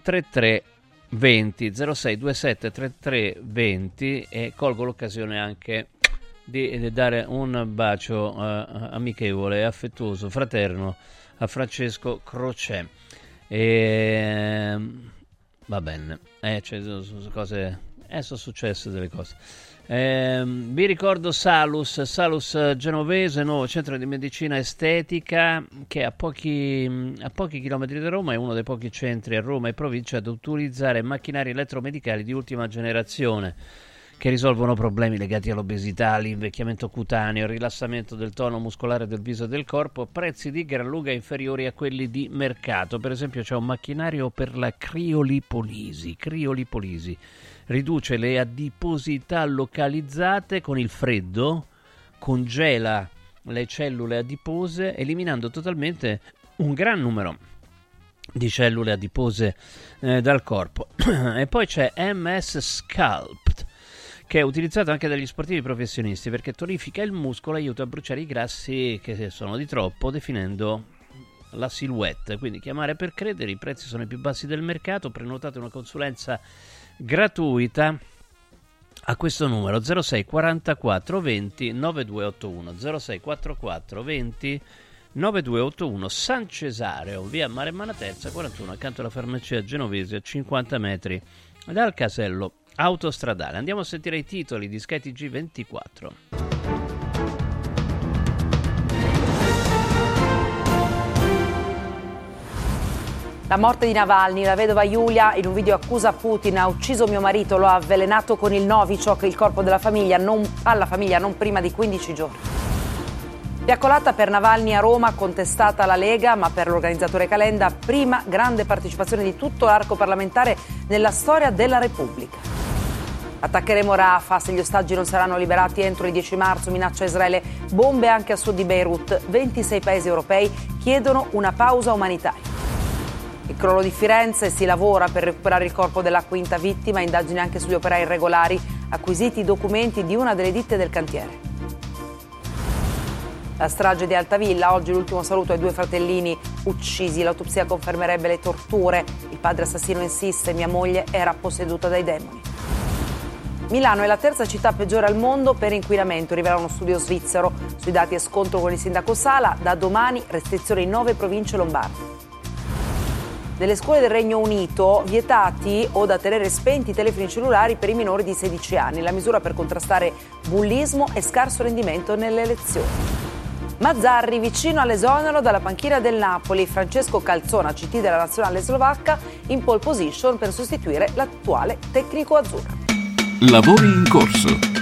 33 20, 0627 33 20, e colgo l'occasione anche di dare un bacio amichevole, affettuoso, fraterno a Francesco Crocè. Va bene, sono successe delle cose. Vi ricordo Salus Genovese, nuovo centro di medicina estetica che a pochi chilometri da Roma è uno dei pochi centri a Roma e provincia ad utilizzare macchinari elettromedicali di ultima generazione che risolvono problemi legati all'obesità, all'invecchiamento cutaneo, al rilassamento del tono muscolare del viso e del corpo, a prezzi di gran lunga inferiori a quelli di mercato. Per esempio c'è un macchinario per la criolipolisi, riduce le adiposità localizzate con il freddo, congela le cellule adipose eliminando totalmente un gran numero di cellule adipose dal corpo. E poi c'è MS Sculpt, che è utilizzato anche dagli sportivi professionisti perché tonifica il muscolo e aiuta a bruciare i grassi che sono di troppo, definendo la silhouette. Quindi chiamare per credere, i prezzi sono i più bassi del mercato. Prenotate una consulenza gratuita a questo numero 06 44 20 9281, 06 44 20 9281, San Cesareo, via Maremmana Terza 41, accanto alla farmacia Genovese, a 50 metri dal casello autostradale. Andiamo a sentire i titoli di Sky TG24. La morte di Navalny, la vedova Giulia in un video accusa Putin: ha ucciso mio marito, lo ha avvelenato con il Novichok, il corpo della famiglia non prima di 15 giorni. Fiaccolata per Navalny a Roma, contestata la Lega, ma per l'organizzatore Calenda prima grande partecipazione di tutto l'arco parlamentare nella storia della Repubblica. Attaccheremo Rafah, se gli ostaggi non saranno liberati entro il 10 marzo, minaccia Israele, bombe anche a sud di Beirut. 26 paesi europei chiedono una pausa umanitaria. Il crollo di Firenze, si lavora per recuperare il corpo della quinta vittima, indagine anche sugli operai irregolari, acquisiti i documenti di una delle ditte del cantiere. La strage di Altavilla, oggi l'ultimo saluto ai due fratellini uccisi, l'autopsia confermerebbe le torture. Il padre assassino insiste: mia moglie era posseduta dai demoni. Milano è la terza città peggiore al mondo per inquinamento, rivela uno studio svizzero. Sui dati e scontro con il sindaco Sala, da domani restrizioni in 9 province lombarde. Nelle scuole del Regno Unito vietati o da tenere spenti i telefoni cellulari per i minori di 16 anni, la misura per contrastare bullismo e scarso rendimento nelle lezioni. Mazzarri vicino all'esonero dalla panchina del Napoli, Francesco Calzona, CT della nazionale slovacca, in pole position per sostituire l'attuale tecnico azzurro. Lavori in corso.